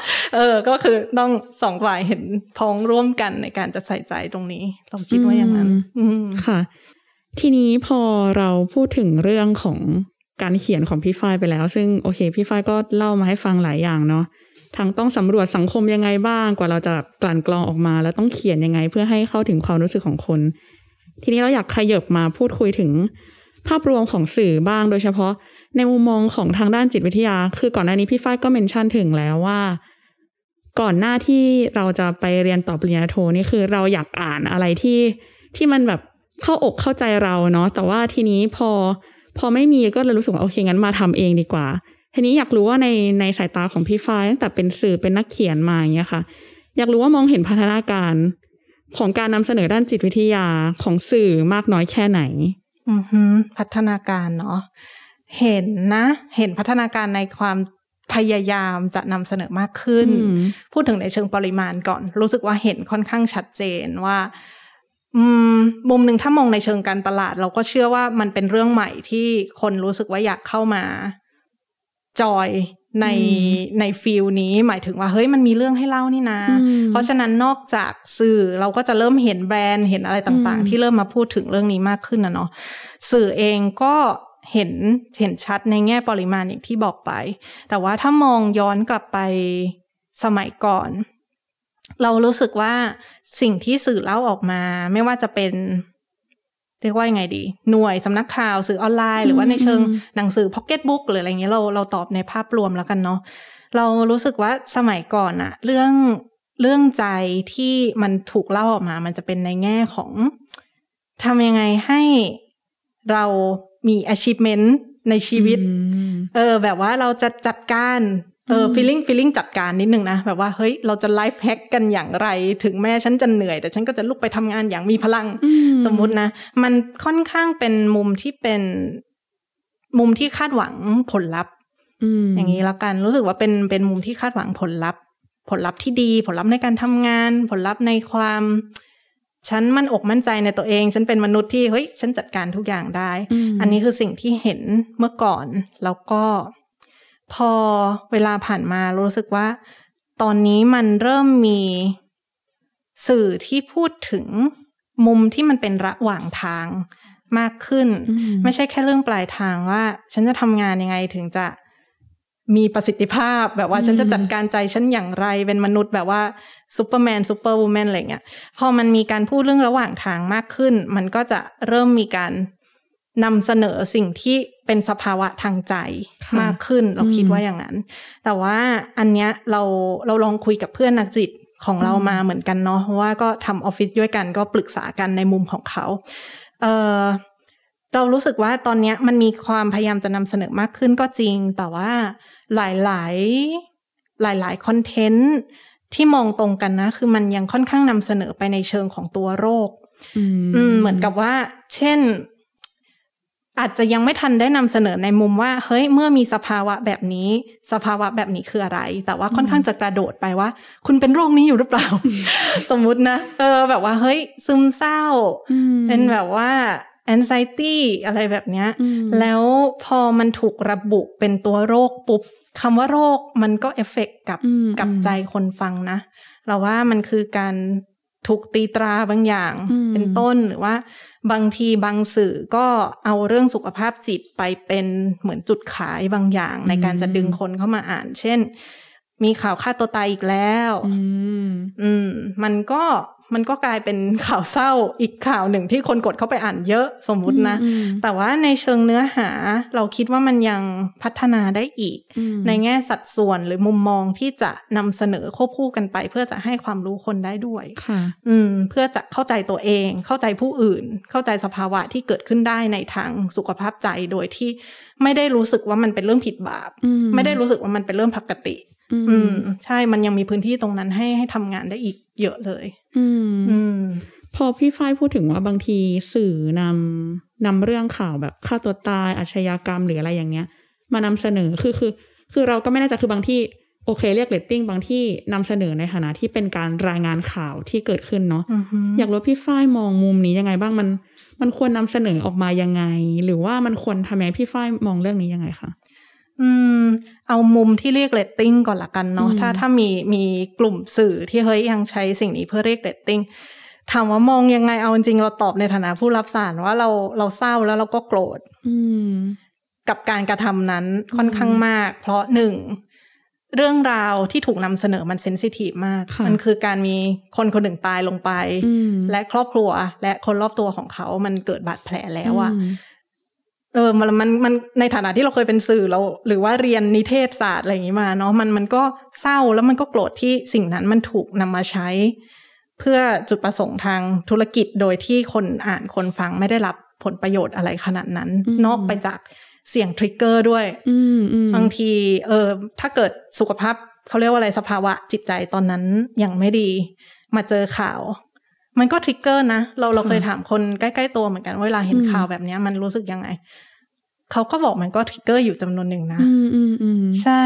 ก็คือต้องสองฝ่ายเห็นพ้องร่วมกันในการจะใส่ใจตรงนี้เราคิดว่าอย่างนั้นค่ะทีนี้พอเราพูดถึงเรื่องของการเขียนของพี่ฝ้ายไปแล้วซึ่งโอเคพี่ฝ้ายก็เล่ามาให้ฟังหลายอย่างเนาะทั้งต้องสำรวจสังคมยังไงบ้างกว่าเราจะกลั่นกรองออกมาแล้วต้องเขียนยังไงเพื่อให้เข้าถึงความรู้สึกของคนทีนี้เราอยากขยับมาพูดคุยถึงภาพรวมของสื่อบ้างโดยเฉพาะในมุมมองของทางด้านจิตวิทยาคือก่อนหน้านี้พี่ฝ้ายก็เมนชั่นถึงแล้วว่าก่อนหน้าที่เราจะไปเรียนต่อปริญญาโทนี่คือเราอยากอ่านอะไรที่มันแบบเข้าอกเข้าใจเราเนาะแต่ว่าทีนี้พอไม่มีก็เลยรู้สึกว่าโอเคงั้นมาทำเองดีกว่า ทีนี้อยากรู้ว่าในสายตาของพี่ฟ้าตั้งแต่เป็นสื่อเป็นนักเขียนมาอย่างเงี้ยค่ะอยากรู้ว่ามองเห็นพัฒนาการของการนำเสนอด้านจิตวิทยาของสื่อมากน้อยแค่ไหนพัฒนาการเนาะเห็นพัฒนาการในความพยายามจะนำเสนอมากขึ้นพูดถึงในเชิงปริมาณก่อนรู้สึกว่าเห็นค่อนข้างชัดเจนว่ามุมหนึ่งถ้ามองในเชิงการตลาดเราก็เชื่อว่ามันเป็นเรื่องใหม่ที่คนรู้สึกว่าอยากเข้ามาจอยในฟิลนี้หมายถึงว่าเฮ้ยมันมีเรื่องให้เล่านี่นะเพราะฉะนั้นนอกจากสื่อเราก็จะเริ่มเห็นแบรนด์เห็นอะไรต่างๆที่เริ่มมาพูดถึงเรื่องนี้มากขึ้นนะเนาะสื่อเองก็เห็นชัดในแง่ปริมาณอย่างที่บอกไปแต่ว่าถ้ามองย้อนกลับไปสมัยก่อนเรารู้สึกว่าสิ่งที่สื่อเล่าออกมาไม่ว่าจะเป็นเรียกว่ายังไงดีหน่วยสำนักข่าวสื่อออนไลน์หรือว่าในเชิงหนังสือพ็อกเก็ตบุ๊กหรืออะไรเงี้ยเราตอบในภาพรวมแล้วกันเนาะเรารู้สึกว่าสมัยก่อนอะเรื่องใจที่มันถูกเล่าออกมามันจะเป็นในแง่ของทำยังไงให้เรามี achievement ในชีวิตแบบว่าเราจะจัดการfeeling จัดการนิดนึงนะแบบว่าเฮ้ยเราจะไลฟ์แฮกกันอย่างไรถึงแม้ฉันจะเหนื่อยแต่ฉันก็จะลุกไปทำงานอย่างมีพลังสมมุตินะมันค่อนข้างเป็นมุมที่คาดหวังผลลัพธ์อย่างนี้แล้วกันรู้สึกว่าเป็นมุมที่คาดหวังผลลัพธ์ที่ดีผลลัพธ์ในการทำงานผลลัพธ์ในความฉันมั่นอกมั่นใจในตัวเองฉันเป็นมนุษย์ที่เฮ้ยฉันจัดการทุกอย่างได้อันนี้คือสิ่งที่เห็นเมื่อก่อนแล้วก็พอเวลาผ่านมารู้สึกว่าตอนนี้มันเริ่มมีสื่อที่พูดถึงมุมที่มันเป็นระหว่างทางมากขึ้นไม่ใช่แค่เรื่องปลายทางว่าฉันจะทำงานยังไงถึงจะมีประสิทธิภาพแบบว่าฉันจะจัดการใจฉันอย่างไรเป็นมนุษย์แบบว่าซูเปอร์แมนซูเปอร์วูแมนอะไรเงี้ยพอมันมีการพูดเรื่องระหว่างทางมากขึ้นมันก็จะเริ่มมีการนำเสนอสิ่งที่เป็นสภาวะทางใจมากขึ้นเราคิดว่าอย่างนั้นแต่ว่าอันเนี้ยเราลองคุยกับเพื่อนนักจิตของเรามาเหมือนกันเนาะว่าก็ทำออฟฟิศด้วยกันก็ปรึกษากันในมุมของเขาเรารู้สึกว่าตอนเนี้ยมันมีความพยายามจะนำเสนอมากขึ้นก็จริงแต่ว่าหลายคอนเทนต์ที่มองตรงกันนะคือมันยังค่อนข้างนำเสนอไปในเชิงของตัวโรคเหมือนกับว่าเช่นอาจจะยังไม่ทันได้นำเสนอในมุมว่าเฮ้ยเมื่อมีสภาวะแบบนี้คืออะไรแต่ว่าค่อนข้างจะกระโดดไปว่าคุณเป็นโรคนี้อยู่หรือเปล่า สมมุตินะแบบว่าเฮ้ยซึมเศร้าเป็นแบบว่า anxiety อะไรแบบเนี้ยแล้วพอมันถูกระบุเป็นตัวโรคปุ๊บคำว่าโรคมันก็เอฟเฟคกับใจคนฟังนะเราว่ามันคือการถูกตีตราบางอย่างเป็นต้นหรือว่าบางทีบางสื่อก็เอาเรื่องสุขภาพจิตไปเป็นเหมือนจุดขายบางอย่างในการจะดึงคนเข้ามาอ่านเช่นมีข่าวฆ่าตัวตายอีกแล้วมันก็กลายเป็นข่าวเศร้าอีกข่าวหนึ่งที่คนกดเข้าไปอ่านเยอะสมมุตินะแต่ว่าในเชิงเนื้อหาเราคิดว่ามันยังพัฒนาได้อีกในแง่สัดส่วนหรือมุมมองที่จะนำเสนอควบคู่กันไปเพื่อจะให้ความรู้คนได้ด้วยเพื่อจะเข้าใจตัวเองเข้าใจผู้อื่นเข้าใจสภาวะที่เกิดขึ้นได้ในทางสุขภาพใจโดยที่ไม่ได้รู้สึกว่ามันเป็นเรื่องผิดบาปไม่ได้รู้สึกว่ามันเป็นเรื่องปกติใช่มันยังมีพื้นที่ตรงนั้นให้ทำงานได้อีกเยอะเลยพอพี่ฝ้ายพูดถึงว่าบางทีสื่อนำเรื่องข่าวแบบฆ่าตัวตายอาชญากรรมหรืออะไรอย่างเงี้ยมานำเสนอคือเราก็ไม่แน่ใจคือบางที่โอเคเรียกเรตติ้งบางที่นำเสนอในฐานะที่เป็นการรายงานข่าวที่เกิดขึ้นเนาะอยากรู้พี่ฝ้ายมองมุมนี้ยังไงบ้างมันควรนำเสนอออกมายังไงหรือว่ามันควรทำไงพี่ฝ้ายมองเรื่องนี้ยังไงคะเอามุมที่เรียกเรตติ้งก่อนละกันเนาะถ้ามีกลุ่มสื่อที่เฮ้ยยังใช้สิ่งนี้เพื่อเรียกเรตติ้งถามว่ามองยังไงเอาจริงเราตอบในฐานะผู้รับสารว่าเราเศร้าแล้วเราก็โกรธกับการกระทำนั้นค่อนข้างมากเพราะหนึ่งเรื่องราวที่ถูกนำเสนอมันเซนซิทีฟมากมันคือการมีคนคนหนึ่งตายลงไปและครอบครัวและคนรอบตัวของเขามันเกิดบาดแผลแล้วอะมันในฐานะที่เราเคยเป็นสื่อเราหรือว่าเรียนนิเทศศาสตร์อะไรอย่างนี้มาเนาะมันก็เศร้าแล้วมันก็โกรธที่สิ่งนั้นมันถูกนำมาใช้เพื่อจุดประสงค์ทางธุรกิจโดยที่คนอ่านคนฟังไม่ได้รับผลประโยชน์อะไรขนาดนั้นนอกไปจาก เสี่ยงทริกเกอร์ด้วยบางทีถ้าเกิดสุขภาพเขาเรียกว่าอะไรสภาวะจิตใจตอนนั้นยังไม่ดีมาเจอข่าวมันก็ทริกเกอร์นะเราเคยถามคนใกล้ๆตัวเหมือนกันเวลาเห็นข่าวแบบนี้มันรู้สึกยังไงเขาก็บอกมันก็ทริกเกอร์อยู่จำนวนหนึ่งนะใช่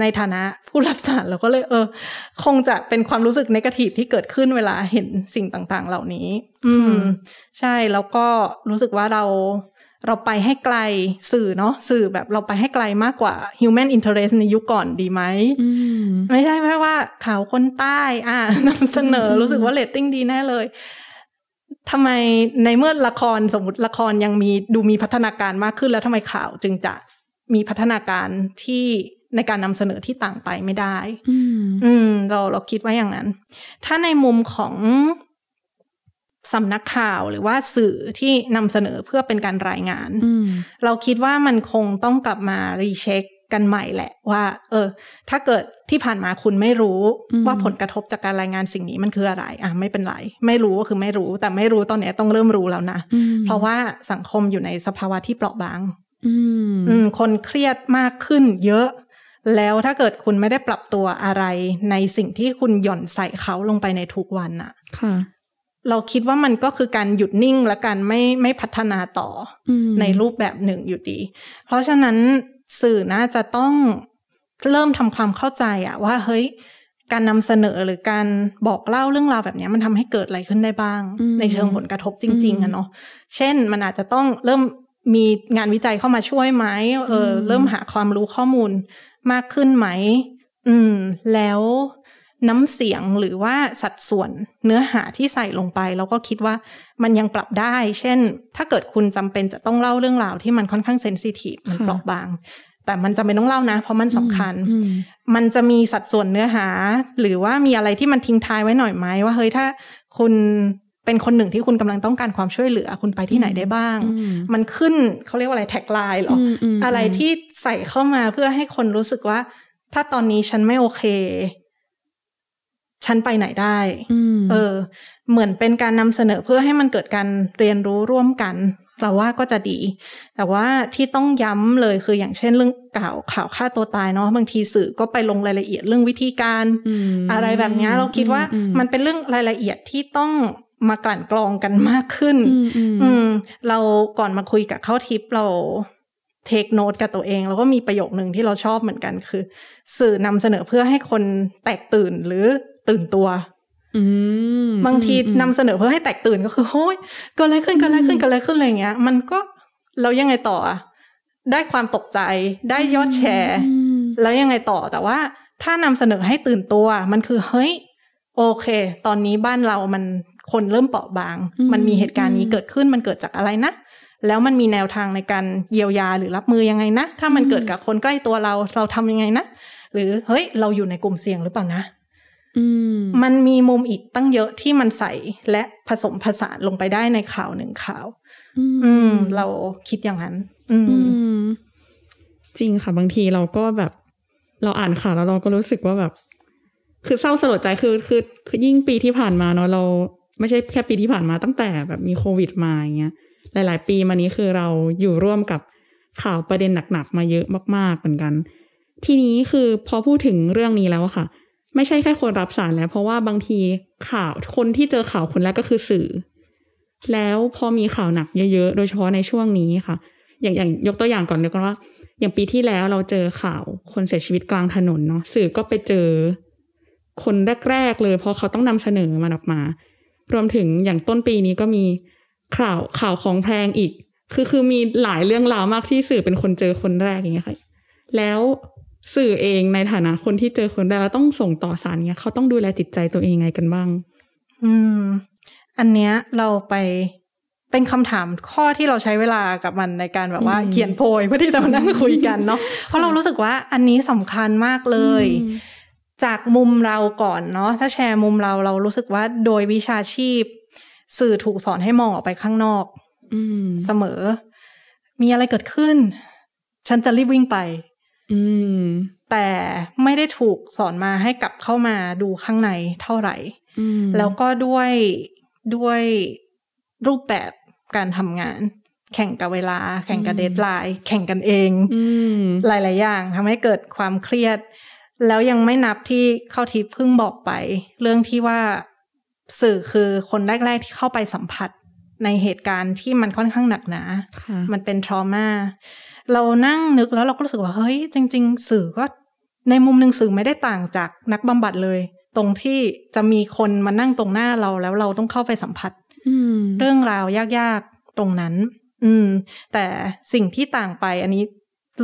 ในฐานะผู้รับสารเราก็เลยคงจะเป็นความรู้สึกเนกาทีฟที่เกิดขึ้นเวลาเห็นสิ่งต่างๆเหล่านี้ใช่แล้วก็รู้สึกว่าเราไปให้ไกลสื่อเนาะสื่อแบบเราไปให้ไกลมากกว่า human interest ในยุคก่อนดีไหมไม่ใช่แค่ว่าข่าวคนใต้นำเสนอรู้สึกว่าเรตติ้งดีแน่เลยทำไมในเมื่อละครสมมติละครยังมีดูมีพัฒนาการมากขึ้นแล้วทำไมข่าวจึงจะมีพัฒนาการที่ในการนำเสนอที่ต่างไปไม่ได้เราคิดว่าอย่างนั้นถ้าในมุมของสำนักข่าวหรือว่าสื่อที่นำเสนอเพื่อเป็นการรายงานเราคิดว่ามันคงต้องกลับมารีเช็คกันใหม่แหละว่าถ้าเกิดที่ผ่านมาคุณไม่รู้ว่าผลกระทบจากการรายงานสิ่งนี้มันคืออะไรไม่เป็นไรไม่รู้ก็คือไม่รู้แต่ไม่รู้ตอนนี้ต้องเริ่มรู้แล้วนะเพราะว่าสังคมอยู่ในสภาวะที่เปราะบางคนเครียดมากขึ้นเยอะแล้วถ้าเกิดคุณไม่ได้ปรับตัวอะไรในสิ่งที่คุณหย่อนใส่เขาลงไปในทุกวันน่ะค่ะเราคิดว่ามันก็คือการหยุดนิ่งและการไม่พัฒนาต่อในรูปแบบหนึ่งอยู่ดีเพราะฉะนั้นสื่อน่าจะต้องเริ่มทำความเข้าใจว่าเฮ้ยการนำเสนอหรือการบอกเล่าเรื่องราวแบบนี้มันทำให้เกิดอะไรขึ้นได้บ้างในเชิงผลกระทบจริงๆเนาะเช่นมันอาจจะต้องเริ่มมีงานวิจัยเข้ามาช่วยไหมเริ่มหาความรู้ข้อมูลมากขึ้นไหมแล้วน้ำเสียงหรือว่าสัดส่วนเนื้อหาที่ใส่ลงไปเราก็คิดว่ามันยังปรับได้เช่นถ้าเกิดคุณจำเป็นจะต้องเล่าเรื่องราวที่มันค่อนข้างเซนซิทีฟมันเปราะบางแต่มันจำเป็นต้องเล่านะเพราะมันสำคัญมันจะมีสัดส่วนเนื้อหาหรือว่ามีอะไรที่มันทิ้งท้ายไว้หน่อยไหมว่าเฮ้ยถ้าคุณเป็นคนหนึ่งที่คุณกำลังต้องการความช่วยเหลือคุณไปที่ไหนได้บ้างมันขึ้นเขาเรียกว่าอะไรแท็กไลน์หรออะไรที่ใส่เข้ามาเพื่อให้คนรู้สึกว่าถ้าตอนนี้ฉันไม่โอเคฉันไปไหนได้เหมือนเป็นการนำเสนอเพื่อให้มันเกิดการเรียนรู้ร่วมกันเราว่าก็จะดีแต่ว่าที่ต้องย้ำเลยคืออย่างเช่นเรื่องข่าวฆ่าตัวตายเนาะบางทีสื่อก็ไปลงรายละเอียดเรื่องวิธีการอะไรแบบนี้เราคิดว่ามันเป็นเรื่องรายละเอียดที่ต้องมากลั่นกรองกันมากขึ้นเราก่อนมาคุยกับเข้าทิปเราเทคโนตกับตัวเองแล้วก็มีประโยคนึงที่เราชอบเหมือนกันคือสื่อนำเสนอเพื่อให้คนแตกตื่นหรือตื่นตัวบางทีนำเสนอเพื่อให้แตกตื่นก็คือโอ้ยเกิดอะไรขึ้นเกิดอะไรขึ้นเกิดอะไรขึ้นอะไรอย่างเงี้ยมันก็เรายังไงต่อได้ความตกใจได้ยอดแชร์แล้วยังไงต่อแต่ว่าถ้านำเสนอให้ตื่นตัวมันคือเฮ้ยโอเคตอนนี้บ้านเรามันคนเริ่มเปราะบางมันมีเหตุการณ์นี้เกิดขึ้นมันเกิดจากอะไรนะแล้วมันมีแนวทางในการเยียวยาหรือรับมือยังไงนะถ้ามันเกิดกับคนใกล้ตัวเราทำยังไงนะหรือเฮ้ยเราอยู่ในกลุ่มเสี่ยงหรือเปล่านะมันมีมุมอีกตั้งเยอะที่มันใส่และผสมผสานลงไปได้ในข่าวหนึ่งข่าวเราคิดอย่างนั้นจริงค่ะบางทีเราก็แบบเราอ่านข่าวแล้วเราก็รู้สึกว่าแบบคือเศร้าสลดใจคือยิ่งปีที่ผ่านมาเนาะเราไม่ใช่แค่ปีที่ผ่านมาตั้งแต่แบบมีโควิดมาอย่างเงี้ยหลายๆปีมานี้คือเราอยู่ร่วมกับข่าวประเด็นหนักๆมาเยอะมากๆเหมือนกันทีนี้คือพอพูดถึงเรื่องนี้แล้วค่ะไม่ใช่แค่คนรับสารแล้วเพราะว่าบางทีข่าวคนที่เจอข่าวคนแรกก็คือสื่อแล้วพอมีข่าวหนักเยอะๆโดยเฉพาะในช่วงนี้ค่ะอย่างยกตัวอย่างก่อนเลยก็ว่าอย่างปีที่แล้วเราเจอข่าวคนเสียชีวิตกลางถนนเนาะสื่อก็ไปเจอคนแรกๆเลยเพราะเขาต้องนำเสนอมันออกมารวมถึงอย่างต้นปีนี้ก็มีข่าวของแพงอีกคือมีหลายเรื่องราวมากที่สื่อเป็นคนเจอคนแรกอย่างเงี้ยค่ะแล้วสื่อเองในฐานะคนที่เจอคนแรกแล้วต้องส่งต่อสารเงี้ยเขาต้องดูแลจิตใจตัวเองไงกันบ้างอันเนี้ยเราไปเป็นคำถามข้อที่เราใช้เวลากับมันในการแบบว่าเขียนโพยเพื่อที่จะมานั่งคุยกันเนาะเพราะเรารู้สึกว่าอันนี้สำคัญมากเลยจากมุมเราก่อนเนาะถ้าแชร์มุมเรารู้สึกว่าโดยวิชาชีพสื่อถูกสอนให้มองออกไปข้างนอกเสมอมีอะไรเกิดขึ้นฉันจะรีบวิ่งไปแต่ไม่ได้ถูกสอนมาให้กลับเข้ามาดูข้างในเท่าไหร่แล้วก็ด้วยรูปแบบการทำงาน แข่งกับเวลาแข่งกับเดดไลน์แข่งกันเองหลายๆอย่างทำให้เกิดความเครียดแล้วยังไม่นับที่เข้าทิพย์เพิ่งบอกไปเรื่องที่ว่าสื่อคือคนแรกๆที่เข้าไปสัมผัสในเหตุการณ์ที่มันค่อนข้างหนักหนามันเป็นทรอมาเรานั่งนึกแล้วเราก็รู้สึกว่าเฮ้ยจริงๆสื่อก็ในมุมนึงสื่อไม่ได้ต่างจากนักบำบัดเลยตรงที่จะมีคนมานั่งตรงหน้าเราแล้วเราต้องเข้าไปสัมผัสเรื่องราวยากๆตรงนั้นแต่สิ่งที่ต่างไปอันนี้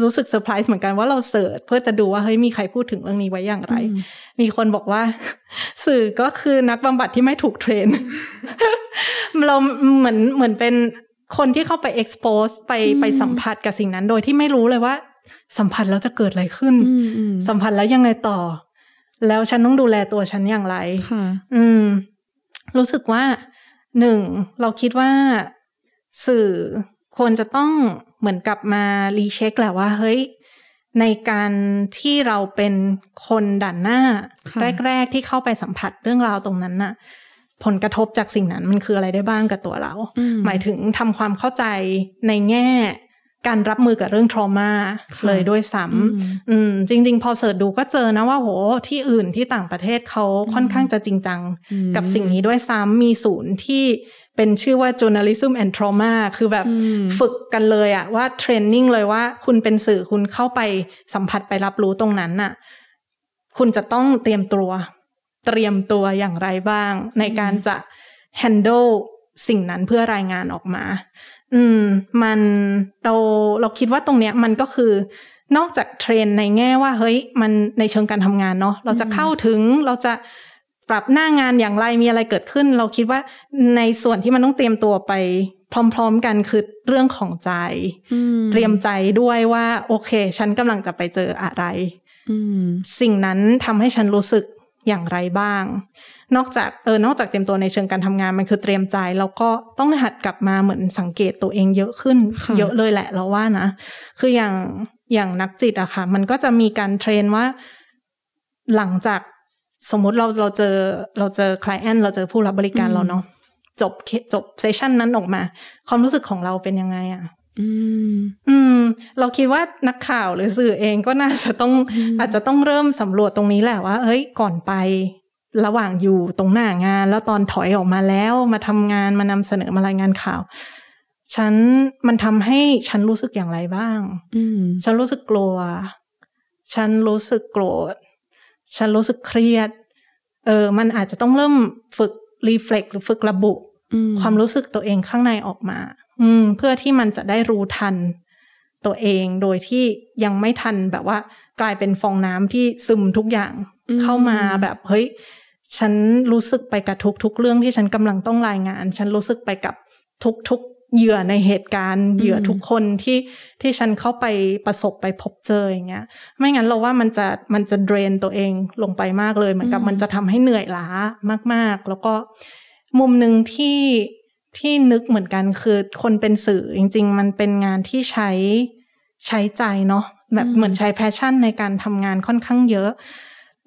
รู้สึกเซอร์ไพรส์เหมือนกันว่าเราเสิร์ชเพื่อจะดูว่าเฮ้ยมีใครพูดถึงเรื่องนี้ไว้อย่างไรมีคนบอกว่าสื่อก็คือนักบำบัดที่ไม่ถูกเทรน เราเหมือนเป็นคนที่เข้าไป expose ไปสัมผัสกับสิ่งนั้นโดยที่ไม่รู้เลยว่าสัมผัสแล้วจะเกิดอะไรขึ้นสัมผัสแล้วยังไงต่อแล้วฉันต้องดูแลตัวฉันอย่างไรรู้สึกว่าหนึ่งเราคิดว่าสื่อควรจะต้องเหมือนกลับมารีเช็คแหละว่าเฮ้ยในการที่เราเป็นคนด่านหน้าแรกๆที่เข้าไปสัมผัสเรื่องราวตรงนั้นน่ะผลกระทบจากสิ่งนั้นมันคืออะไรได้บ้างกับตัวเราหมายถึงทำความเข้าใจในแง่การรับมือกับเรื่อง trauma เลยด้วยซ้ำจริงๆพอเสิร์ชดูก็เจอนะว่าโหที่อื่นที่ต่างประเทศเขาค่อนข้างจะจริงจังกับสิ่งนี้ด้วยซ้ำมีศูนย์ที่เป็นชื่อว่า journalism and trauma คือแบบฝึกกันเลยอะว่าเทรนนิ่งเลยว่าคุณเป็นสื่อคุณเข้าไปสัมผัสไปรับรู้ตรงนั้นน่ะคุณจะต้องเตรียมตัวอย่างไรบ้างในการจะ handle สิ่งนั้นเพื่อรายงานออกมามันเราคิดว่าตรงเนี้ยมันก็คือนอกจากเทรนในแง่ว่าเฮ้ยมันในเชิงการทำงานเนาะเราจะเข้าถึงเราจะปรับหน้างานอย่างไรมีอะไรเกิดขึ้นเราคิดว่าในส่วนที่มันต้องเตรียมตัวไปพร้อมๆกันคือเรื่องของใจเตรียมใจด้วยว่าโอเคฉันกำลังจะไปเจออะไรสิ่งนั้นทำให้ฉันรู้สึกอย่างไรบ้างนอกจากเตรียมตัวในเชิงการทำงานมันคือเตรียมใจแล้วก็ต้องหัดกลับมาเหมือนสังเกตตัวเองเยอะขึ้นเยอะเลยแหละเราว่านะคืออย่างนักจิตอะค่ะมันก็จะมีการเทรนว่าหลังจากสมมติเราเจอ client เราเจอผู้รับบริการเราเนาะจบเซสชันนั้นออกมาความรู้สึกของเราเป็นยังไงอะเราคิดว่านักข่าวหรือสื่อเองก็น่าจะต้องอาจจะต้องเริ่มสำรวจตรงนี้แหละว่าเฮ้ยก่อนไประหว่างอยู่ตรงหน้างานแล้วตอนถอยออกมาแล้วมาทำงานมานำเสนอมารายงานข่าวมันทำให้ฉันรู้สึกอย่างไรบ้างฉันรู้สึกกลัวฉันรู้สึกโกรธฉันรู้สึกเครียดมันอาจจะต้องเริ่มฝึกรีเฟล็กหรือฝึกระบุความรู้สึกตัวเองข้างในออกมาเพื่อที่มันจะได้รู้ทันตัวเองโดยที่ยังไม่ทันแบบว่ากลายเป็นฟองน้ำที่ซึมทุกอย่างเข้ามาแบบเฮ้ยฉันรู้สึกไปกับทุกๆเรื่องที่ฉันกำลังต้องรายงานฉันรู้สึกไปกับทุกๆเหยื่อในเหตุการณ์เหยื่อทุกคนที่ฉันเข้าไปประสบไปพบเจออย่างเงี้ยไม่งั้นเราว่ามันจะเดรนตัวเองลงไปมากเลยเหมือนกับมันจะทำให้เหนื่อยล้ามากๆแล้วก็มุมนึงที่นึกเหมือนกันคือคนเป็นสื่อจริงๆมันเป็นงานที่ใช้ใจเนาะแบบเหมือนใช้แพชชั่นในการทำงานค่อนข้างเยอะ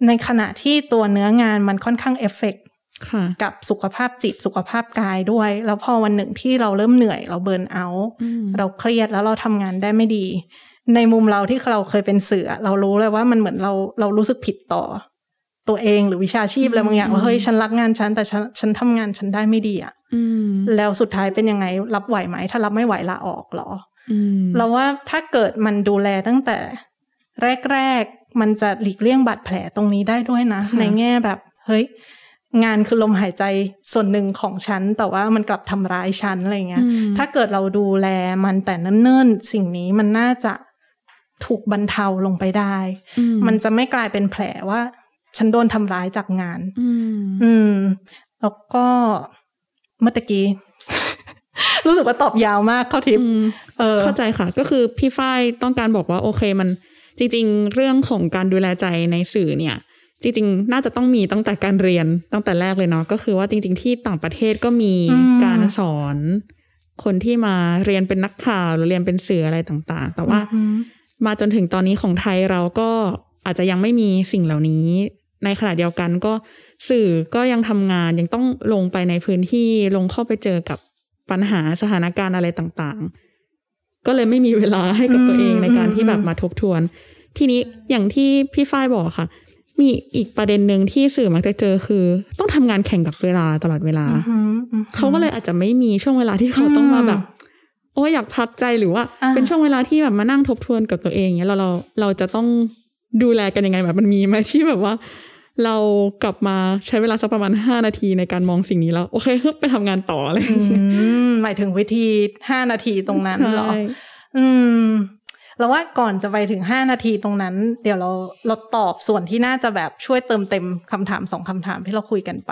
ในขณะที่ตัวเนื้องานมันค่อนข้างเอฟเฟกต์กับสุขภาพจิตสุขภาพกายด้วยแล้วพอวันหนึ่งที่เราเริ่มเหนื่อยเราเบิร์นเอาท์เราเครียดแล้วเราทำงานได้ไม่ดีในมุมเราที่เราเคยเป็นสื่อเรารู้เลยว่ามันเหมือนเรารู้สึกผิดต่อตัวเองหรือวิชาชีพอะไรบางอย่างว่าเฮ้ยฉันรักงานฉันแต่ฉันทำงานฉันได้ไม่ดีอ่ะแล้วสุดท้ายเป็นยังไงรับไหวไหมถ้ารับไม่ไหวลาออกหรอเราว่าถ้าเกิดมันดูแลตั้งแต่แรกๆมันจะหลีกเลี่ยงบาดแผลตรงนี้ได้ด้วยนะในแง่แบบเฮ้ยงานคือลมหายใจส่วนหนึ่งของฉันแต่ว่ามันกลับทำร้ายฉันอะไรเงี้ยถ้าเกิดเราดูแลมันแต่เนิ่นๆสิ่งนี้มันน่าจะถูกบรรเทาลงไปได้มันจะไม่กลายเป็นแผลว่าฉันโดนทำร้ายจากงานแล้วก็เมื่อกี้ รู้สึกว่าตอบยาวมากเข้าทิพย์เข้าใจค่ะก็คือพี่ฝ้ายต้องการบอกว่าโอเคมันจริงๆเรื่องของการดูแลใจในสื่อเนี่ยจริงๆน่าจะต้องมีตั้งแต่การเรียนตั้งแต่แรกเลยเนาะก็คือว่าจริงๆที่ต่างประเทศก็มีการสอนคนที่มาเรียนเป็นนักข่าวหรือเรียนเป็นสื่ออะไรต่างๆแต่ว่ามาจนถึงตอนนี้ของไทยเราก็อาจจะยังไม่มีสิ่งเหล่านี้ในขณะเดียวกันก็สื่อก็ยังทำงานยังต้องลงไปในพื้นที่ลงเข้าไปเจอกับปัญหาสถานการณ์อะไรต่าง ก็เลยไม่มีเวลาให้กับตัวเองในการที่แบบมาทบทวนทีนี้อย่างที่พี่ฝ้ายบอกค่ะมีอีกประเด็นนึงที่สื่อมักจะเจอคือต้องทำงานแข่งกับเวลาตลอดเวลาเขาก็เลยอาจจะไม่มีช่วงเวลาที่เขาต้องมาแบบโอ้อยากพักใจหรือว่าเป็นช่วงเวลาที่แบบมานั่งทบทวนกับตัวเองเนี่ยเราจะต้องดูแลกันยังไงแบบมันมีไหมที่แบบว่าเรากลับมาใช้เวลาสักประมาณ5นาทีในการมองสิ่งนี้แล้วโอเคฮึบไปทำงานต่อเลยหมายถึงวิธี5นาทีตรงนั้นเหรอเราว่าก่อนจะไปถึง5นาทีตรงนั้นเดี๋ยวเราตอบส่วนที่น่าจะแบบช่วยเติมเต็มคำถาม2คำถามที่เราคุยกันไป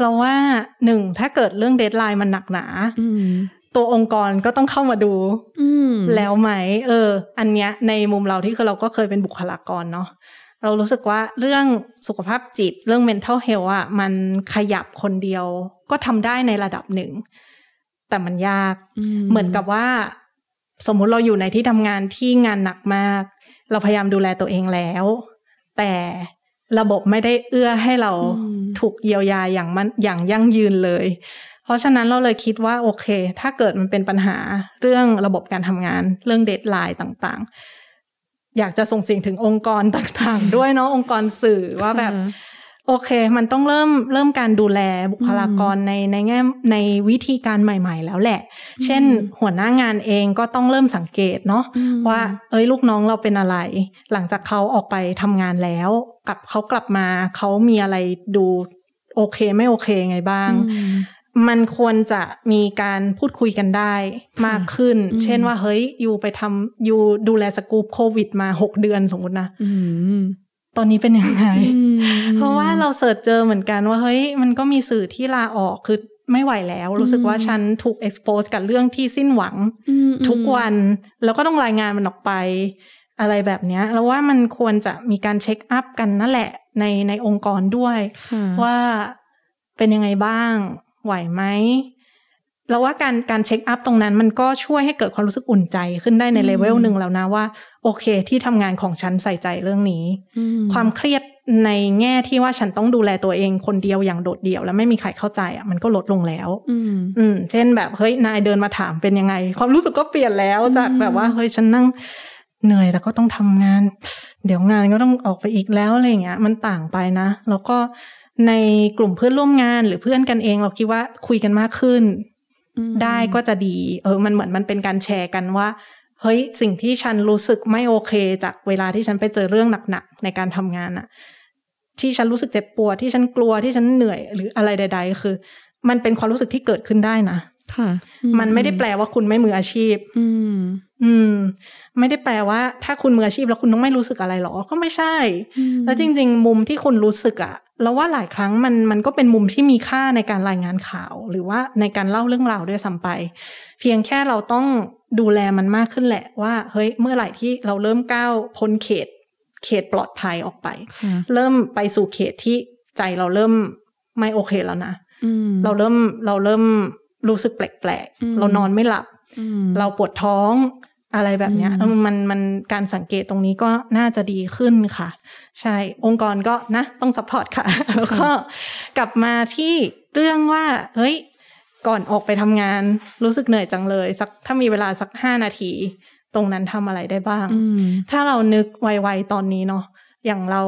เราว่า1ถ้าเกิดเรื่องเดดไลน์มันหนักหนาตัวองค์กรก็ต้องเข้ามาดูแล้วไหมอันเนี้ยในมุมเราที่คือเราก็เคยเป็นบุคลากรเนาะเรารู้สึกว่าเรื่องสุขภาพจิตเรื่อง mental health อ่ะมันขยับคนเดียวก็ทำได้ในระดับหนึ่งแต่มันยากเหมือนกับว่าสมมุติเราอยู่ในที่ทำงานที่งานหนักมากเราพยายามดูแลตัวเองแล้วแต่ระบบไม่ได้เอื้อให้เราถูกเยียวยาอย่างยั่งยืนเลยเพราะฉะนั้นเราเลยคิดว่าโอเคถ้าเกิดมันเป็นปัญหาเรื่องระบบการทำงานเรื่องเดดไลน์ต่างๆอยากจะส่งเสียงถึงองค์กรต่างๆด้วยเนาะองค์กรสื่อว่าแบบโอเคมันต้องเริ่มการดูแลบุคลากรในแง่ในวิธีการใหม่ๆแล้วแหละเช่นหัวหน้างานเองก็ต้องเริ่มสังเกตเนาะว่าลูกน้องเราเป็นอะไรหลังจากเขาออกไปทำงานแล้วกับเขากลับมาเขามีอะไรดูโอเคไม่โอเคไงบ้างมันควรจะมีการพูดคุยกันได้มากขึ้นเช่นว่าเฮ้ยยูไปทำยูดูแลสกู๊ปโควิดมา6เดือนสมมตินะตอนนี้เป็นยังไงเพราะว่าเราเสิร์ชเจอเหมือนกันว่าเฮ้ยมันก็มีสื่อที่ลาออกคือไม่ไหวแล้วรู้สึกว่าฉันถูก expose กับเรื่องที่สิ้นหวังทุกวันแล้วก็ต้องรายงานมันออกไปอะไรแบบเนี้ยแล้วว่ามันควรจะมีการเช็คอัพกันนั่นแหละในองค์กรด้วยว่าเป็นยังไงบ้างไหวไหมแล้วว่าการเช็คอัพตรงนั้นมันก็ช่วยให้เกิดความรู้สึกอุ่นใจขึ้นได้ในเลเวลหนึ่งแล้วนะว่าโอเคที่ทำงานของฉันใส่ใจเรื่องนี้ความเครียดในแง่ที่ว่าฉันต้องดูแลตัวเองคนเดียวอย่างโดดเดี่ยวแล้วไม่มีใครเข้าใจอ่ะมันก็ลดลงแล้วเช่นแบบเฮ้ยนายเดินมาถามเป็นยังไงความรู้สึกก็เปลี่ยนแล้วจากแบบว่าเฮ้ยฉันนั่งเหนื่อยแต่ก็ต้องทำงานเดี๋ยวงานก็ต้องออกไปอีกแล้วอะไรอย่างเงี้ยมันต่างไปนะแล้วก็ในกลุ่มเพื่อนร่วมงานหรือเพื่อนกันเองเราคิดว่าคุยกันมากขึ้นได้ก็จะดีมันเหมือนมันเป็นการแชร์กันว่าเฮ้ยสิ่งที่ฉันรู้สึกไม่โอเคจากเวลาที่ฉันไปเจอเรื่องหนักๆในการทำงานอะที่ฉันรู้สึกเจ็บปวดที่ฉันกลัวที่ฉันเหนื่อยหรืออะไรใดๆคือมันเป็นความรู้สึกที่เกิดขึ้นได้นะค่ะมันไม่ได้แปลว่าคุณไม่มืออาชีพไม่ได้แปลว่าถ้าคุณมืออาชีพแล้วคุณต้องไม่รู้สึกอะไรหรอก็ไม่ใช่แล้วจริงๆมุมที่คุณรู้สึกอะแล้วว่าหลายครั้งมันก็เป็นมุมที่มีค่าในการรายงานข่าวหรือว่าในการเล่าเรื่องราวด้วยซ้ำไปเพียงแค่เราต้องดูแลมันมากขึ้นแหละว่าเฮ้ยเมื่อไหร่ที่เราเริ่มก้าวพ้นเขตปลอดภัยออกไปเริ่มไปสู่เขตที่ใจเราเริ่มไม่โอเคแล้วนะเราเริ่มรู้สึกแปลกๆเรานอนไม่หลับเราปวดท้องอะไรแบบเนี้ยมันการสังเกตตรงนี้ก็น่าจะดีขึ้นค่ะใช่องค์กรก็นะต้องซัพพอร์ตค่ะแล้วก็กลับมาที่เรื่องว่าเฮ้ยก่อนออกไปทำงานรู้สึกเหนื่อยจังเลยสักถ้ามีเวลาสัก5นาทีตรงนั้นทำอะไรได้บ้างถ้าเรานึกไวๆตอนนี้เนาะอย่างเรา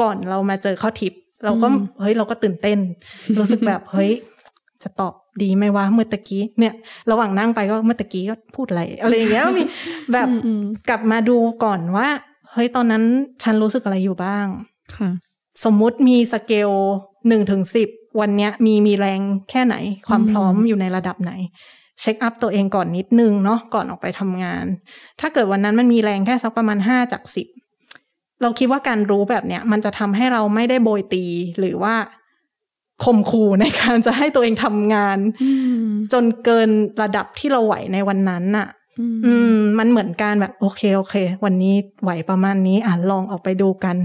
ก่อนเรามาเจอข้อทิปเราก็เฮ้ยเราก็ตื่นเต้นรู้สึกแบบเฮ้ยจะตอบดีไหมวะเมื่อตะกี้เนี่ยระหว่างนั่งไปก็เมื่อตะกี้ก็พูดอะไรอย่างเงี้ยมีแบบกลับมาดูก่อนว่าเฮ้ยตอนนั้นฉันรู้สึกอะไรอยู่บ้างค่ะสมมติมีสเกล 1-10 วันเนี้ยมีแรงแค่ไหนความพร้อมอยู่ในระดับไหนเช็คอัพตัวเองก่อนนิดนึงเนาะก่อนออกไปทำงานถ้าเกิดวันนั้นมันมีแรงแค่สักประมาณ5จาก10เราคิดว่าการรู้แบบเนี้ยมันจะทำให้เราไม่ได้โบยตีหรือว่าข่มขู่ในการจะให้ตัวเองทำงานจนเกินระดับที่เราไหวในวันนั้นน่ะมันเหมือนการแบบโอเควันนี้ไหวประมาณนี้อ่ะลองออกไปดูกัน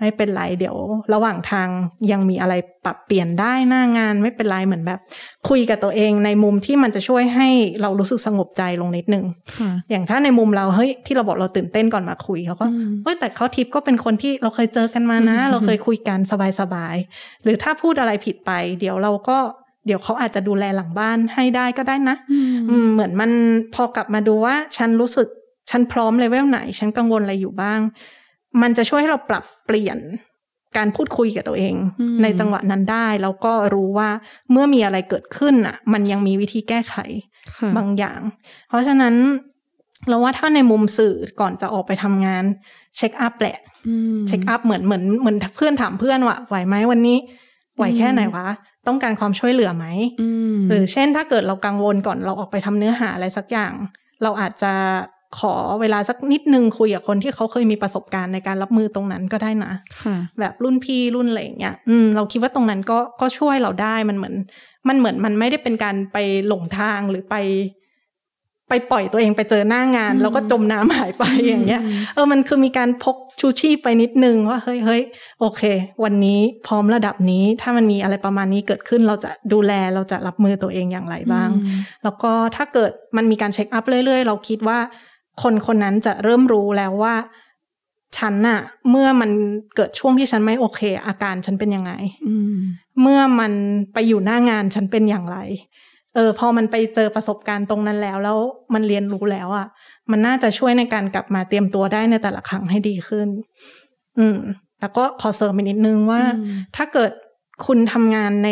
ไม่เป็นไรเดี๋ยวระหว่างทางยังมีอะไรปรับเปลี่ยนได้หน้างานไม่เป็นไรเหมือนแบบคุยกับตัวเองในมุมที่มันจะช่วยให้เรารู้สึกสงบใจลงนิดนึงอย่างถ้าในมุมเราเฮ้ยที่เราบอกเราตื่นเต้นก่อนมาคุยเขาก็เฮ้ยแต่เขาทิปก็เป็นคนที่เราเคยเจอกันมานะเราเคยคุยกันสบายๆหรือถ้าพูดอะไรผิดไปเดี๋ยวเราก็ เดี๋ยวเขาอาจจะดูแลหลังบ้านให้ได้ก็ได้นะเหมือนมันพอกลับมาดูว่าฉันรู้สึกฉันพร้อมเลเวลไหนฉันกังวลอะไรอยู่บ้างมันจะช่วยให้เราปรับเปลี่ยนการพูดคุยกับตัวเองในจังหวะนั้นได้แล้วก็รู้ว่าเมื่อมีอะไรเกิดขึ้นอ่ะมันยังมีวิธีแก้ไขบางอย่างเพราะฉะนั้นเราว่าถ้าในมุมสื่อก่อนจะออกไปทำงานเช็คอัพแหละเช็คอัพเหมือนเพื่อนถามเพื่อนว่าไหวไหมวันนี้ไหวแค่ไหนวะต้องการความช่วยเหลือไหมหรือเช่นถ้าเกิดเรากังวลก่อนเราออกไปทำเนื้อหาอะไรสักอย่างเราอาจจะขอเวลาสักนิดนึงคุยกับคนที่เขาเคยมีประสบการณ์ในการรับมือตรงนั้นก็ได้นะแบบรุ่นพี่รุ่นอะไรอย่างเงี้ยเราคิดว่าตรงนั้นก็ช่วยเราได้มันเหมือนมันไม่ได้เป็นการไปหลงทางหรือไปปล่อยตัวเองไปเจอหน้างานแล้วก็จมน้ำหายไปอย่างเงี้ยมันคือมีการพกชูชีพไปนิดนึงว่าเฮ้ยโอเควันนี้พร้อมระดับนี้ถ้ามันมีอะไรประมาณนี้เกิดขึ้นเราจะดูแลเราจะรับมือตัวเองอย่างไรบ้างแล้วก็ถ้าเกิดมันมีการเช็คอัพเรื่อยๆเราคิดว่าคนนั้นจะเริ่มรู้แล้วว่าฉันน่ะเมื่อมันเกิดช่วงที่ฉันไม่โอเคอาการฉันเป็นยังไงเมื่อมันไปอยู่หน้างานฉันเป็นอย่างไรพอมันไปเจอประสบการณ์ตรงนั้นแล้วมันเรียนรู้แล้วอ่ะมันน่าจะช่วยในการกลับมาเตรียมตัวได้ในแต่ละครั้งให้ดีขึ้นแต่ก็ขอเสริมอีกนิดนึงว่าถ้าเกิดคุณทำงานใน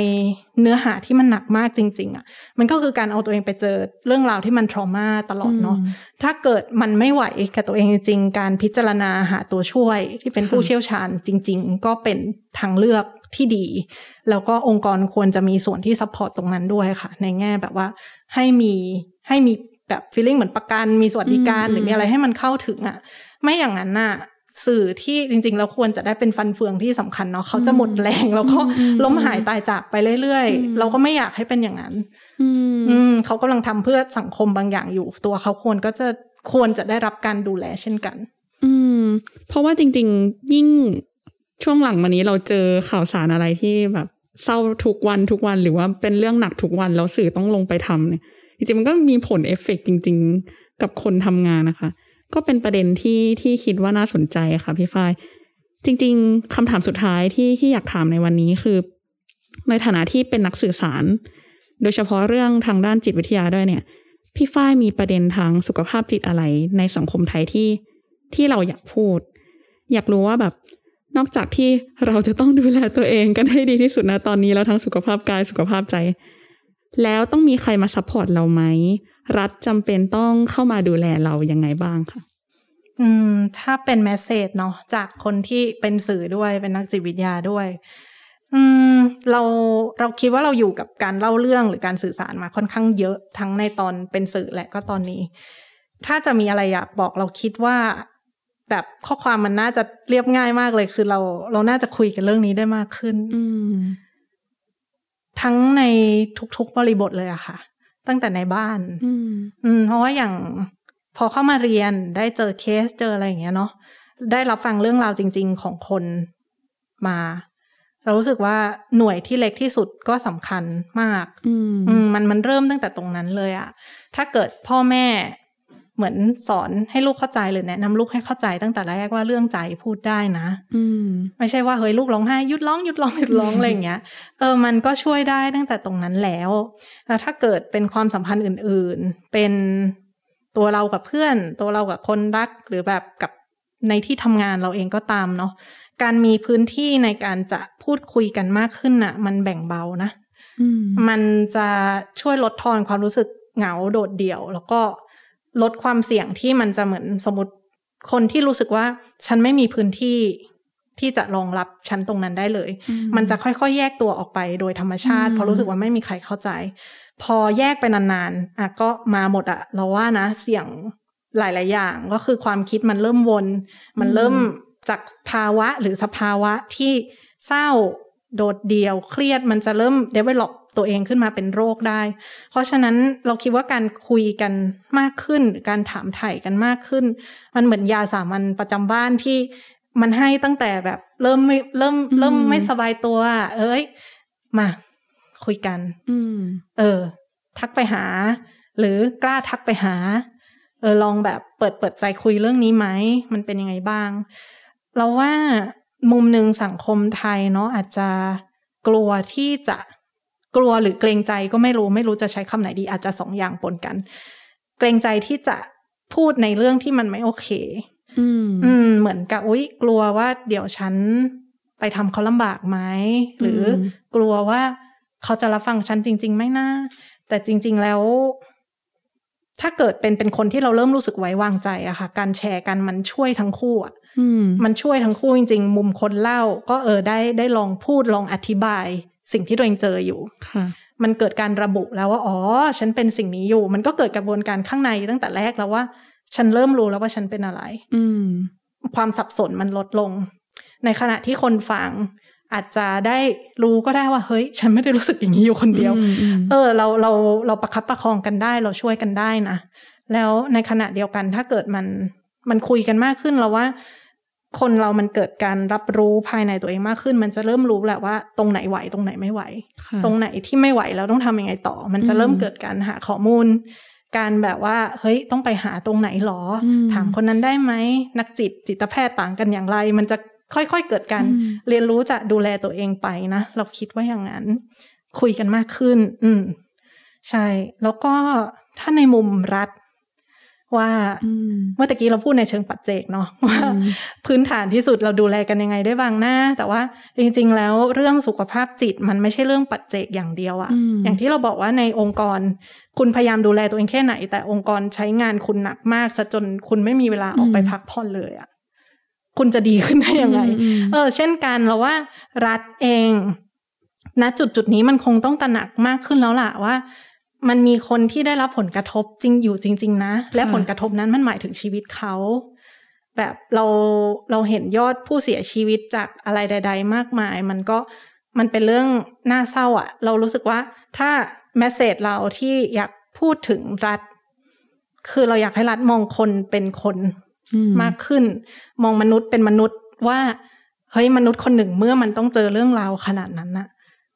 เนื้อหาที่มันหนักมากจริงๆอ่ะมันก็คือการเอาตัวเองไปเจอเรื่องราวที่มันทรมาตลอดเนาะถ้าเกิดมันไม่ไหวกับตัวเองจริงๆการพิจารณาหาตัวช่วยที่เป็นผู้เชี่ยวชาญจริงๆก็เป็นทางเลือกที่ดีแล้วก็องค์กรควรจะมีส่วนที่ซัพพอร์ตตรงนั้นด้วยค่ะในแง่แบบว่าให้มีแบบฟีลลิ่งเหมือนประกันมีสวัสดิการหรือมีอะไรให้มันเข้าถึงอ่ะไม่อย่างนั้นน่ะสื่อที่จริงๆแล้วควรจะได้เป็นฟันเฟืองที่สำคัญเนาะเขาจะหมดแรงแล้วก็ล้มหายตายจากไปเรื่อยๆเราก็ไม่อยากให้เป็นอย่างนั้นเขากำลังทำเพื่อสังคมบางอย่างอยู่ตัวเขาควรจะได้รับการดูแลเช่นกันเพราะว่าจริงๆยิ่งช่วงหลังมานี้เราเจอข่าวสารอะไรที่แบบเศร้าทุกวันหรือว่าเป็นเรื่องหนักทุกวันแล้วสื่อต้องลงไปทำเนี่ยจริงๆมันก็มีผลเอฟเฟกต์จริงๆกับคนทำงานนะคะก็เป็นประเด็นที่คิดว่าน่าสนใจค่ะพี่ฝ้ายจริงๆคำถามสุดท้ายที่อยากถามในวันนี้คือในฐานะที่เป็นนักสื่อสารโดยเฉพาะเรื่องทางด้านจิตวิทยาด้วยเนี่ยพี่ฝ้ายมีประเด็นทางสุขภาพจิตอะไรในสังคมไทยที่เราอยากพูดอยากรู้ว่าแบบนอกจากที่เราจะต้องดูแลตัวเองกันให้ดีที่สุดนะตอนนี้แล้วทั้งสุขภาพกายสุขภาพใจแล้วต้องมีใครมาซัพพอร์ตเราไหมรัฐจำเป็นต้องเข้ามาดูแลเรายังไงบ้างคะถ้าเป็นเมสเสจเนาะจากคนที่เป็นสื่อด้วยเป็นนักจิตวิทยาด้วยเราคิดว่าเราอยู่กับการเล่าเรื่องหรือการสื่อสารมาค่อนข้างเยอะทั้งในตอนเป็นสื่อและก็ตอนนี้ถ้าจะมีอะไรอยากบอกเราคิดว่าแบบข้อความมันน่าจะเรียบง่ายมากเลยคือเราน่าจะคุยกันเรื่องนี้ได้มากขึ้นทั้งในทุกๆบริบทเลยอะค่ะตั้งแต่ในบ้านเพราะว่าอย่างพอเข้ามาเรียนได้เจอเคสเจออะไรอย่างเงี้ยเนาะได้รับฟังเรื่องราวจริงๆของคนมาเรารู้สึกว่าหน่วยที่เล็กที่สุดก็สำคัญมากมันเริ่มตั้งแต่ตรงนั้นเลยอะถ้าเกิดพ่อแม่เหมือนสอนให้ลูกเข้าใจหรือแนะนำลูกให้เข้าใจตั้งแต่แรกว่าเรื่องใจพูดได้นะไม่ใช่ว่าเฮ้ยลูกร้องไห้หยุดร้องอะไรอย่างเงี้ยมันก็ช่วยได้ตั้งแต่ตรงนั้นแล้วถ้าเกิดเป็นความสัมพันธ์อื่นๆเป็นตัวเรากับเพื่อนตัวเรากับคนรักหรือแบบกับในที่ทำงานเราเองก็ตามเนาะการมีพื้นที่ในการจะพูดคุยกันมากขึ้นน่ะมันแบ่งเบานะมันจะช่วยลดทอนความรู้สึกเหงาโดดเดี่ยวแล้วก็ลดความเสี่ยงที่มันจะเหมือนสมมติคนที่รู้สึกว่าฉันไม่มีพื้นที่ที่จะรองรับฉันตรงนั้นได้เลยมันจะค่อยๆแยกตัวออกไปโดยธรรมชาติเพราะรู้สึกว่าไม่มีใครเข้าใจพอแยกไปนานๆอ่ะก็มาหมดอ่ะเราว่านะเสี่ยงหลายๆอย่างก็คือความคิดมันเริ่มวนมันเริ่มจากภาวะหรือสภาวะที่เศร้าโดดเดี่ยวเครียดมันจะเริ่ม developตัวเองขึ้นมาเป็นโรคได้เพราะฉะนั้นเราคิดว่าการคุยกันมากขึ้นการถามไถ่กันมากขึ้นมันเหมือนยาสามัญประจำบ้านที่มันให้ตั้งแต่แบบเริ่มไม่สบายตัวเอ้ยมาคุยกันทักไปหาหรือกล้าทักไปหาลองแบบเปิดใจคุยเรื่องนี้ไหมมันเป็นยังไงบ้างเราว่ามุมนึงสังคมไทยเนาะอาจจะกลัวที่จะ กลัวหรือเกรงใจก็ไม่รู้จะใช้คำไหนดีอาจจะสองอย่างปนกันเกรงใจที่จะพูดในเรื่องที่มันไม่โอเคเหมือนกับอุ๊ยกลัวว่าเดี๋ยวฉันไปทำเขาลำบากไหมหรือกลัวว่าเขาจะรับฟังฉันจริงๆไหมนะแต่จริงๆแล้วถ้าเกิดเป็นคนที่เราเริ่มรู้สึกไว้วางใจอะค่ะการแชร์กันมันช่วยทั้งคู่อะมันช่วยทั้งคู่จริงๆมุมคนเล่าก็ได้ลองพูดลองอธิบายสิ่งที่ตัวเองเจออยู่มันเกิดการระบุแล้วว่าอ๋อฉันเป็นสิ่งนี้อยู่มันก็เกิดกระบวนการข้างในตั้งแต่แรกแล้วว่าฉันเริ่มรู้แล้วว่าฉันเป็นอะไรความสับสนมันลดลงในขณะที่คนฟังอาจจะได้รู้ก็ได้ว่าเฮ้ยฉันไม่ได้รู้สึกอย่างนี้อยู่คนเดียวเราประคับประคองกันได้เราช่วยกันได้นะแล้วในขณะเดียวกันถ้าเกิดมันคุยกันมากขึ้นแล้วว่าคนเรามันเกิดการรับรู้ภายในตัวเองมากขึ้นมันจะเริ่มรู้แหละว่าตรงไหนไหวตรงไหนไม่ไหวตรงไหนที่ไม่ไหวแล้วต้องทำยังไงต่อมันจะเริ่มเกิดการหาข้อมูลการแบบว่าเฮ้ยต้องไปหาตรงไหนหรอถามคนนั้นได้ไหมนักจิตแพทย์ต่างกันอย่างไรมันจะค่อยๆเกิดการเรียนรู้จะดูแลตัวเองไปนะเราคิดว่าอย่างนั้นคุยกันมากขึ้นใช่แล้วก็ถ้าในมุมรัฐว่าเมื่อตะกี้เราพูดในเชิงปัจเจกเนาะว่าพื้นฐานที่สุดเราดูแลกันยังไงได้บ้างนะแต่ว่าจริงๆแล้วเรื่องสุขภาพจิตมันไม่ใช่เรื่องปัจเจกอย่างเดียวอะอย่างที่เราบอกว่าในองค์กรคุณพยายามดูแลตัวเองแค่ไหนแต่องค์กรใช้งานคุณหนักมากซะจนคุณไม่มีเวลาออกไปพักผ่อนเลยอะคุณจะดีขึ้นได้ยังไงเช่นกันเราว่ารัฐเองณจุดนี้มันคงต้องตระหนักมากขึ้นแล้วล่ะว่ามันมีคนที่ได้รับผลกระทบจริงอยู่จริงๆนะและผลกระทบนั้นมันหมายถึงชีวิตเขาแบบเราเห็นยอดผู้เสียชีวิตจากอะไรใดๆมากมายมันเป็นเรื่องน่าเศร้าอ่ะเรารู้สึกว่าถ้าเมสเสจเราที่อยากพูดถึงรัฐคือเราอยากให้รัฐมองคนเป็นคนมากขึ้นมองมนุษย์เป็นมนุษย์ว่าเฮ้ยมนุษย์คนหนึ่งเมื่อมันต้องเจอเรื่องราวขนาดนั้นน่ะ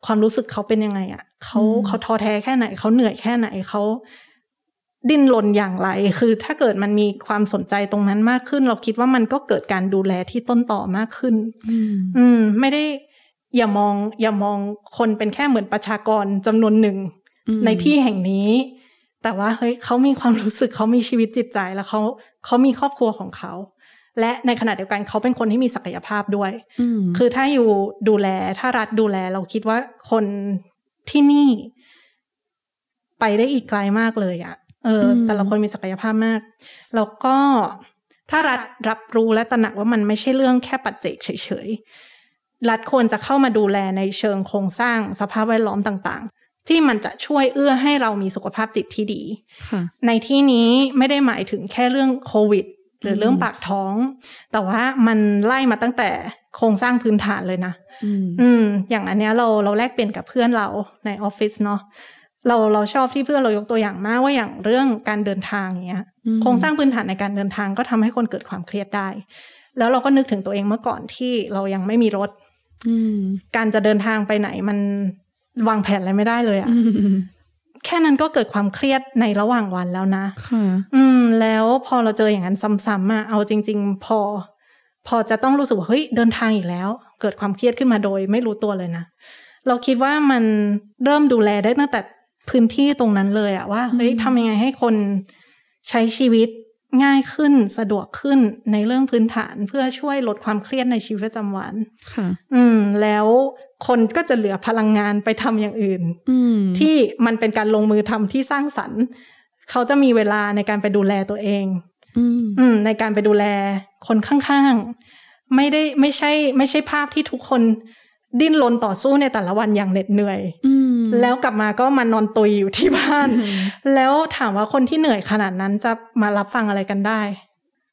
ความรู้สึกเขาเป็นยังไงอ่ะเขาท้อแท้แค่ไหนเขาเหนื่อยแค่ไหนเขาดิ้นรนอย่างไรคือถ้าเกิดมันมีความสนใจตรงนั้นมากขึ้นเราคิดว่ามันก็เกิดการดูแลที่ต้นต่อมากขึ้นไม่ได้อย่ามองคนเป็นแค่เหมือนประชากรจำนวนหนึ่งในที่แห่งนี้แต่ว่าเฮ้ยเขามีความรู้สึกเขามีชีวิตจิตใจแล้วเขามีครอบครัวของเขาและในขณะเดียวกันเขาเป็นคนที่มีศักยภาพด้วยคือถ้าอยู่ดูแลถ้ารัฐดูแลเราคิดว่าคนที่นี่ไปได้อีกไกลมากเลยอ่ะแต่ละคนมีศักยภาพมากแล้วก็ถ้ารัฐรับรู้และตระหนักว่ามันไม่ใช่เรื่องแค่ปัจเจกเฉยๆรัฐควรจะเข้ามาดูแลในเชิงโครงสร้างสภาพแวดล้อมต่างๆที่มันจะช่วยเอื้อให้เรามีสุขภาพจิตที่ดีในที่นี้ไม่ได้หมายถึงแค่เรื่องโควิดหรือเรื่องปากท้องแต่ว่ามันไล่มาตั้งแต่โครงสร้างพื้นฐานเลยนะอย่างอันเนี้ยเราแลกเปลี่ยนกับเพื่อนเราในออฟฟิศเนาะเราชอบที่เพื่อนเรายกตัวอย่างมากว่าอย่างเรื่องการเดินทางเงี้ยโครงสร้างพื้นฐานในการเดินทางก็ทำให้คนเกิดความเครียดได้แล้วเราก็นึกถึงตัวเองเมื่อก่อนที่เรายังไม่มีรถการจะเดินทางไปไหนมันวางแผนอะไรไม่ได้เลยอ่ะแค่นั้นก็เกิดความเครียดในระหว่างวันแล้วนะแล้วพอเราเจออย่างนั้นซ้ำๆอ่ะเอาจริงๆพอจะต้องรู้สึกว่าเฮ้ยเดินทางอีกแล้วเกิดความเครียดขึ้นมาโดยไม่รู้ตัวเลยนะเราคิดว่ามันเริ่มดูแลได้ตั้งแต่พื้นที่ตรงนั้นเลยอ่ะว่าเฮ้ยทำยังไงให้คนใช้ชีวิตง่ายขึ้นสะดวกขึ้นในเรื่องพื้นฐานเพื่อช่วยลดความเครียดในชีวิตประจำวันแล้วคนก็จะเหลือพลังงานไปทำอย่างอื่นที่มันเป็นการลงมือทำที่สร้างสรรค์เขาจะมีเวลาในการไปดูแลตัวเองในการไปดูแลคนข้างๆไม่ใช่ภาพที่ทุกคนดิ้นรนต่อสู้ในแต่ละวันอย่างเหน็ดเหนื่อยแล้วกลับมาก็มานอนตุยอยู่ที่บ้านแล้วถามว่าคนที่เหนื่อยขนาดนั้นจะมารับฟังอะไรกันได้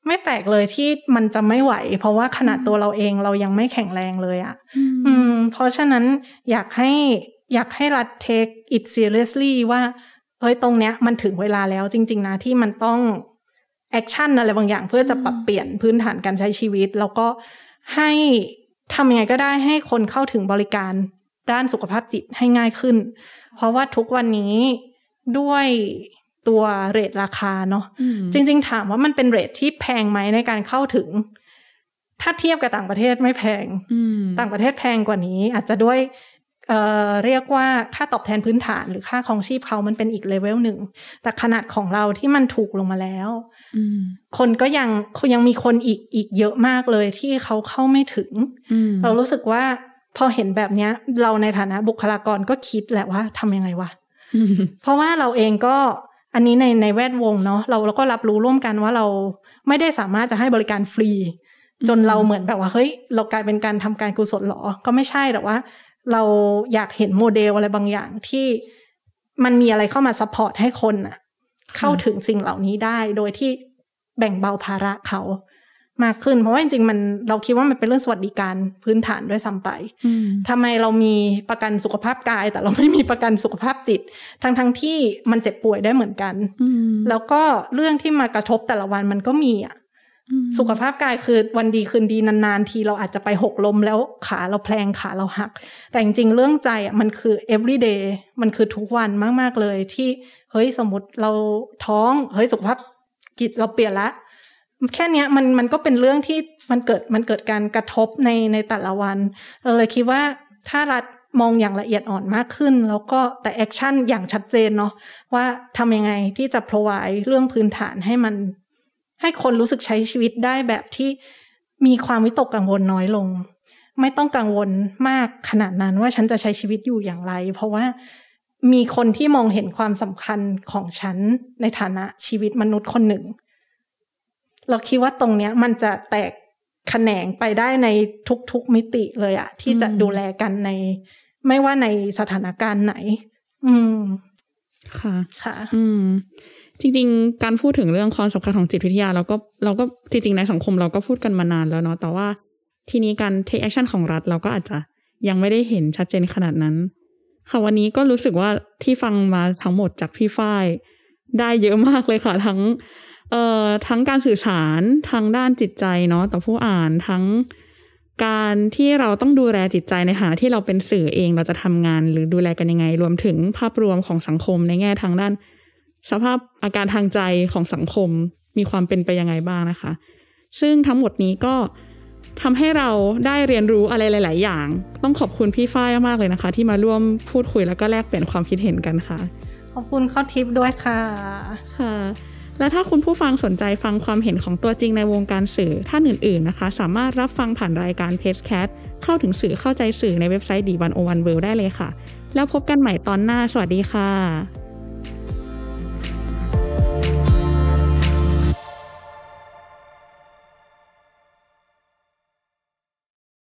ไม่แปลกเลยที่มันจะไม่ไหวเพราะว่าขนาดตัวเราเองเรายังไม่แข็งแรงเลยอ่ะเพราะฉะนั้นอยากให้รัฐ take it seriously ว่าเฮ้ยตรงเนี้ยมันถึงเวลาแล้วจริงๆนะที่มันต้องแอคชั่นอะไรบางอย่างเพื่อจะปรับเปลี่ยนพื้นฐานการใช้ชีวิตแล้วก็ให้ทำยังไงก็ได้ให้คนเข้าถึงบริการด้านสุขภาพจิตให้ง่ายขึ้นเพราะว่าทุกวันนี้ด้วยตัวเรทราคาเนาะจริงๆถามว่ามันเป็นเรทที่แพงไหมในการเข้าถึงถ้าเทียบกับต่างประเทศไม่แพงต่างประเทศแพงกว่านี้อาจจะด้วย เรียกว่าค่าตอบแทนพื้นฐานหรือค่าครองชีพเขามันเป็นอีกเลเวลหนึ่งแต่ขนาดของเราที่มันถูกลงมาแล้วคนก็ยังมีคนอีกเยอะมากเลยที่เขาเข้าไม่ถึงเรารู้สึกว่าพอเห็นแบบนี้เราในฐานะบุคลากรก็คิดแหละว่าทำยังไงวะ เพราะว่าเราเองก็อันนี้ในแวดวงเนาะเราก็รับรู้ร่วมกันว่าเราไม่ได้สามารถจะให้บริการฟรีจนเราเหมือนแบบว่าเฮ้ยเรากลายเป็นการทำการกุศลหรอก็ไม่ใช่แต่ว่าเราอยากเห็นโมเดลอะไรบางอย่างที่มันมีอะไรเข้ามาซัพพอร์ตให้คนน่ะเข้าถึงสิ่งเหล่านี้ได้โดยที่แบ่งเบาภาระเขามากขึ้นเพราะว่าจริงๆมันเราคิดว่ามันเป็นเรื่องสวัสดิการพื้นฐานด้วยซ้ำไปทำไมเรามีประกันสุขภาพกายแต่เราไม่มีประกันสุขภาพจิตทั้งๆที่มันเจ็บป่วยได้เหมือนกันแล้วก็เรื่องที่มากระทบแต่ละวันมันก็มีอ่ะสุขภาพกายคือวันดีคืนดีนานๆทีเราอาจจะไปหกล้มแล้วขาเราแพลงขาเราหักแต่จริงๆเรื่องใจอ่ะมันคือ everyday มันคือทุกวันมากๆเลยที่เฮ้ยสมมติเราท้องเฮ้ยสุขภาพจิตเราเปลี่ยนละแค่นี้มันก็เป็นเรื่องที่มันเกิดการกระทบในแต่ละวันเราเลยคิดว่าถ้ารัฐมองอย่างละเอียดอ่อนมากขึ้นแล้วก็แต่แอคชั่นอย่างชัดเจนเนาะว่าทำยังไงที่จะ provide เรื่องพื้นฐานให้มันให้คนรู้สึกใช้ชีวิตได้แบบที่มีความวิตกกังวลน้อยลงไม่ต้องกังวลมากขนาดนั้นว่าฉันจะใช้ชีวิตอยู่อย่างไรเพราะว่ามีคนที่มองเห็นความสำคัญของฉันในฐานะชีวิตมนุษย์คนหนึ่งเราคิดว่าตรงเนี้ยมันจะแตกแขนงไปได้ในทุกๆมิติเลยอะที่จะดูแลกันในไม่ว่าในสถานการณ์ไหนค่ะค่ะจริงๆการพูดถึงเรื่องความสำคัญของจิตวิทยาเราก็จริงๆในสังคมเราก็พูดกันมานานแล้วเนาะแต่ว่าทีนี้การ take action ของรัฐเราก็อาจจะยังไม่ได้เห็นชัดเจนขนาดนั้นค่ะวันนี้ก็รู้สึกว่าที่ฟังมาทั้งหมดจากพี่ฝ้ายได้เยอะมากเลยค่ะทั้งการสื่อสารทางด้านจิตใจเนาะต่อผู้อ่านทั้งการที่เราต้องดูแลจิตใจในฐานะที่เราเป็นสื่อเองเราจะทำงานหรือดูแลกันยังไงรวมถึงภาพรวมของสังคมในแง่ทางด้านสภาพอาการทางใจของสังคมมีความเป็นไปยังไงบ้างนะคะซึ่งทั้งหมดนี้ก็ทำให้เราได้เรียนรู้อะไรหลายๆอย่างต้องขอบคุณพี่ฝ้ายมากเลยนะคะที่มาร่วมพูดคุยแล้วก็แลกเปลี่ยนความคิดเห็นกันค่ะขอบคุณข้อทิปด้วยค่ะค่ะและถ้าคุณผู้ฟังสนใจฟังความเห็นของตัวจริงในวงการสื่อท่านอื่นๆนะคะสามารถรับฟังผ่านรายการ Presscast เข้าถึงสื่อเข้าใจสื่อในเว็บไซต์ D101 World ได้เลยค่ะแล้วพบกันใหม่ตอนหน้าสวัสดีค่ะ